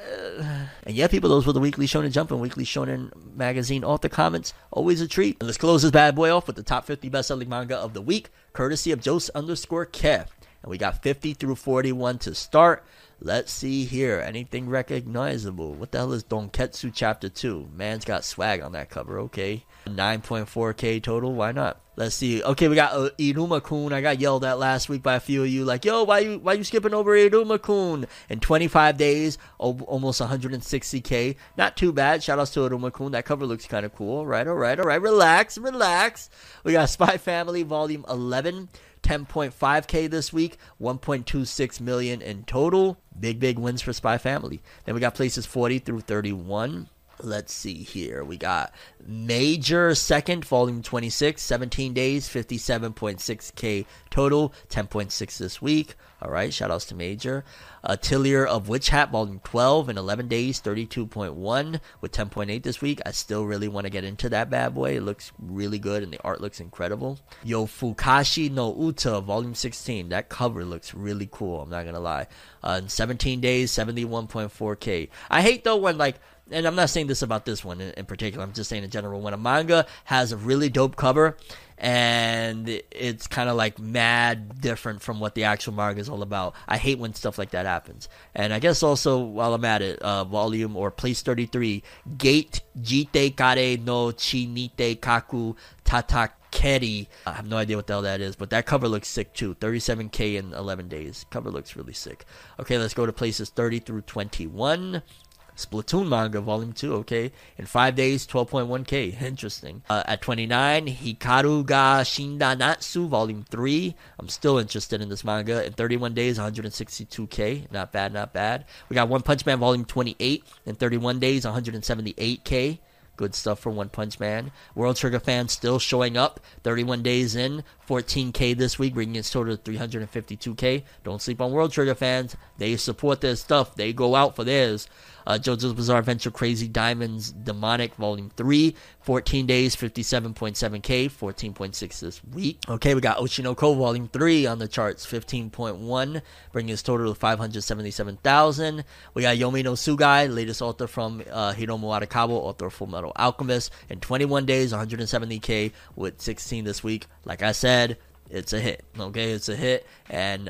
And yeah, people, those were the Weekly Shonen Jump and Weekly Shonen Magazine author comments. Always a treat. And let's close this bad boy off with the top 50 best-selling manga of the week, courtesy of Jose_Kev. And we got 50 through 41 to start. Let's see here. Anything recognizable? What the hell is Donketsu Chapter 2? Man's got swag on that cover. Okay. 9.4K total. Why not? Let's see. Okay, we got Iruma-kun. I got yelled at last week by a few of you. Like, yo, why you skipping over Iruma-kun? In 25 days, almost 160K. Not too bad. Shoutouts to Iruma-kun. That cover looks kind of cool. All right. Relax. We got Spy Family Volume 11. 10.5K this week, 1.26 million in total. Big wins for Spy Family. Then we got places 40 through 31. Let's see here. We got Major 2nd, Volume 26, 17 days, 57.6K total, 10.6 this week. All right, shout outs to Major. Atelier of Witch Hat, Volume 12, in 11 days, 32.1 with 10.8 this week. I still really want to get into that bad boy. It looks really good, and the art looks incredible. Yofukashi no Uta, Volume 16. That cover looks really cool, I'm not going to lie. In 17 days, 71.4K. I hate, though, when, like, and I'm not saying this about this one in particular, I'm just saying in general, when a manga has a really dope cover and it's kind of like mad different from what the actual manga is all about, I hate when stuff like that happens. And I guess also, while I'm at it, volume or place 33, Gate Jite Kare no Chinite Kaku Tatakeri. I have no idea what the hell that is, but that cover looks sick too. 37K in 11 days. Cover looks really sick. Okay, let's go to places 30 through 21. Splatoon manga volume 2, okay, in 5 days, 12.1K, interesting. At 29, Hikaru ga Shindanatsu volume 3, I'm still interested in this manga. In 31 days, 162K, not bad. We got One Punch Man volume 28, in 31 days, 178K. Good stuff for One Punch Man. World Trigger fans still showing up. 31 days in, 14K this week, bringing its total to 352K. Don't sleep on World Trigger fans. They support their stuff. They go out for theirs. JoJo's Bizarre Adventure Crazy Diamonds Demonic Volume 3. 14 days, 57.7K. 14.6 this week. Okay, we got Oshi no Ko Volume 3 on the charts. 15.1, bringing its total to 577,000. We got Yomi no Sugai, latest author from Hiromu Arakawa, author of Full Metal Alchemist. In 21 days, 170K with 16 this week. Like I said, it's a hit. Okay, it's a hit. And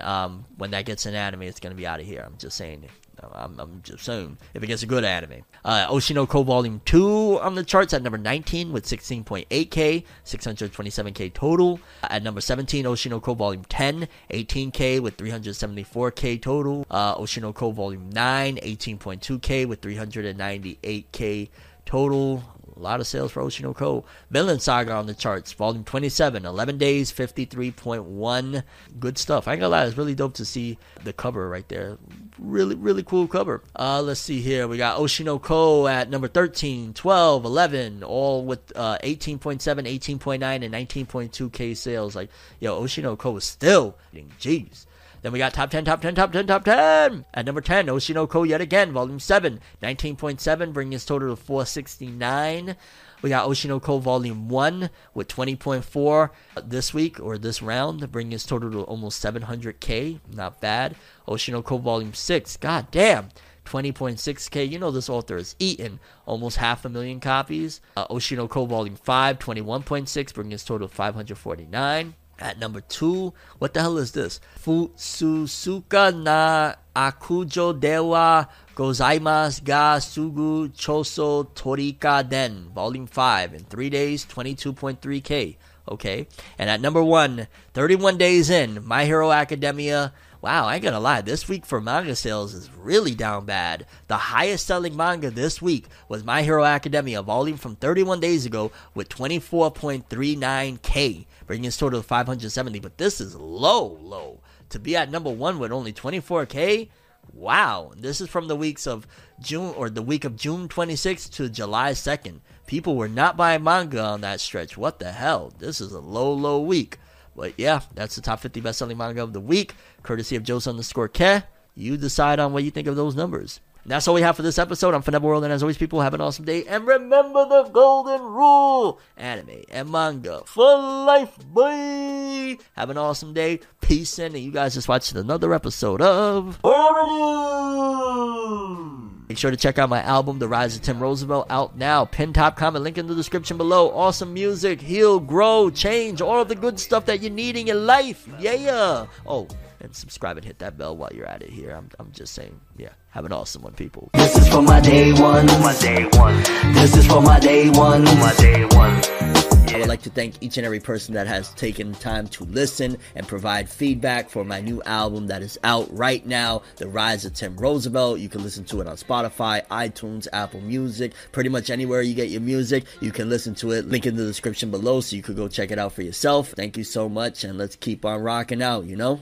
when that gets an anime, it's going to be out of here. I'm just saying it. I'm just saying, if it gets a good anime. Oshi no Ko Volume 2 on the charts at number 19 with 16.8K, 627K total. At number 17, Oshi no Ko Volume 10, 18K with 374K total. Oshi no Ko Volume 9, 18.2K with 398K total. A lot of sales for Oshi no Ko. Villain Saga on the charts, Volume 27, 11 days, 53.1. Good stuff. I ain't gonna lie, it's really dope to see the cover right there. Really cool cover. Let's see here. We got Oshi no Ko at number 13, 12, 11, all with 18.7, 18.9, and 19.2K sales. Like, yo, Oshi no Ko is still, jeez. Then we got top 10. At number 10, Oshi no Ko yet again, Volume 7, 19.7, bringing its total to 469. We got Oshi no Ko Volume 1 with 20.4 this week or this round, bringing its total to almost 700K. Not bad. Oshi no Ko Volume 6, god damn, 20.6K. You know this author is eaten. Almost 500,000 copies. Oshi no Ko Volume 5, 21.6, bringing its total to 549. At number 2, what the hell is this? Fususuka na Akujo dewa gozaimasu ga sugu choso torika den. Volume 5 in 3 days, 22.3K. Okay. And at number 1, 31 days in, My Hero Academia. Wow, I ain't gonna lie, this week for manga sales is really down bad. The highest selling manga this week was My Hero Academia, volume from 31 days ago with 24.39K, bringing its total to 570, but this is low. To be at number 1 with only 24K? Wow. This is from the weeks of June, or the week of June 26th to July 2nd. People were not buying manga on that stretch. What the hell? This is a low week. But yeah, that's the top 50 best-selling manga of the week, courtesy of Jose_Ke. You decide on what you think of those numbers. And that's all we have for this episode. I'm Fornever World, and as always, people, have an awesome day. And remember the golden rule, anime and manga for life, boy. Have an awesome day. Peace, and you guys just watched another episode of Fornever News. Make sure to check out my album, The Rise of Tim Roosevelt, out now. Pin, top, comment, link in the description below. Awesome music, heal, grow, change, all of the good stuff that you need in your life. Yeah. Oh, and subscribe and hit that bell while you're at it here. I'm just saying, yeah. Have an awesome one, people. This is for my day one. This is for my day one. I would like to thank each and every person that has taken time to listen and provide feedback for my new album that is out right now, The Rise of Tim Roosevelt. You can listen to it on Spotify, iTunes, Apple Music, pretty much anywhere you get your music. You can listen to it. Link in the description below so you could go check it out for yourself. Thank you so much, and let's keep on rocking out, you know?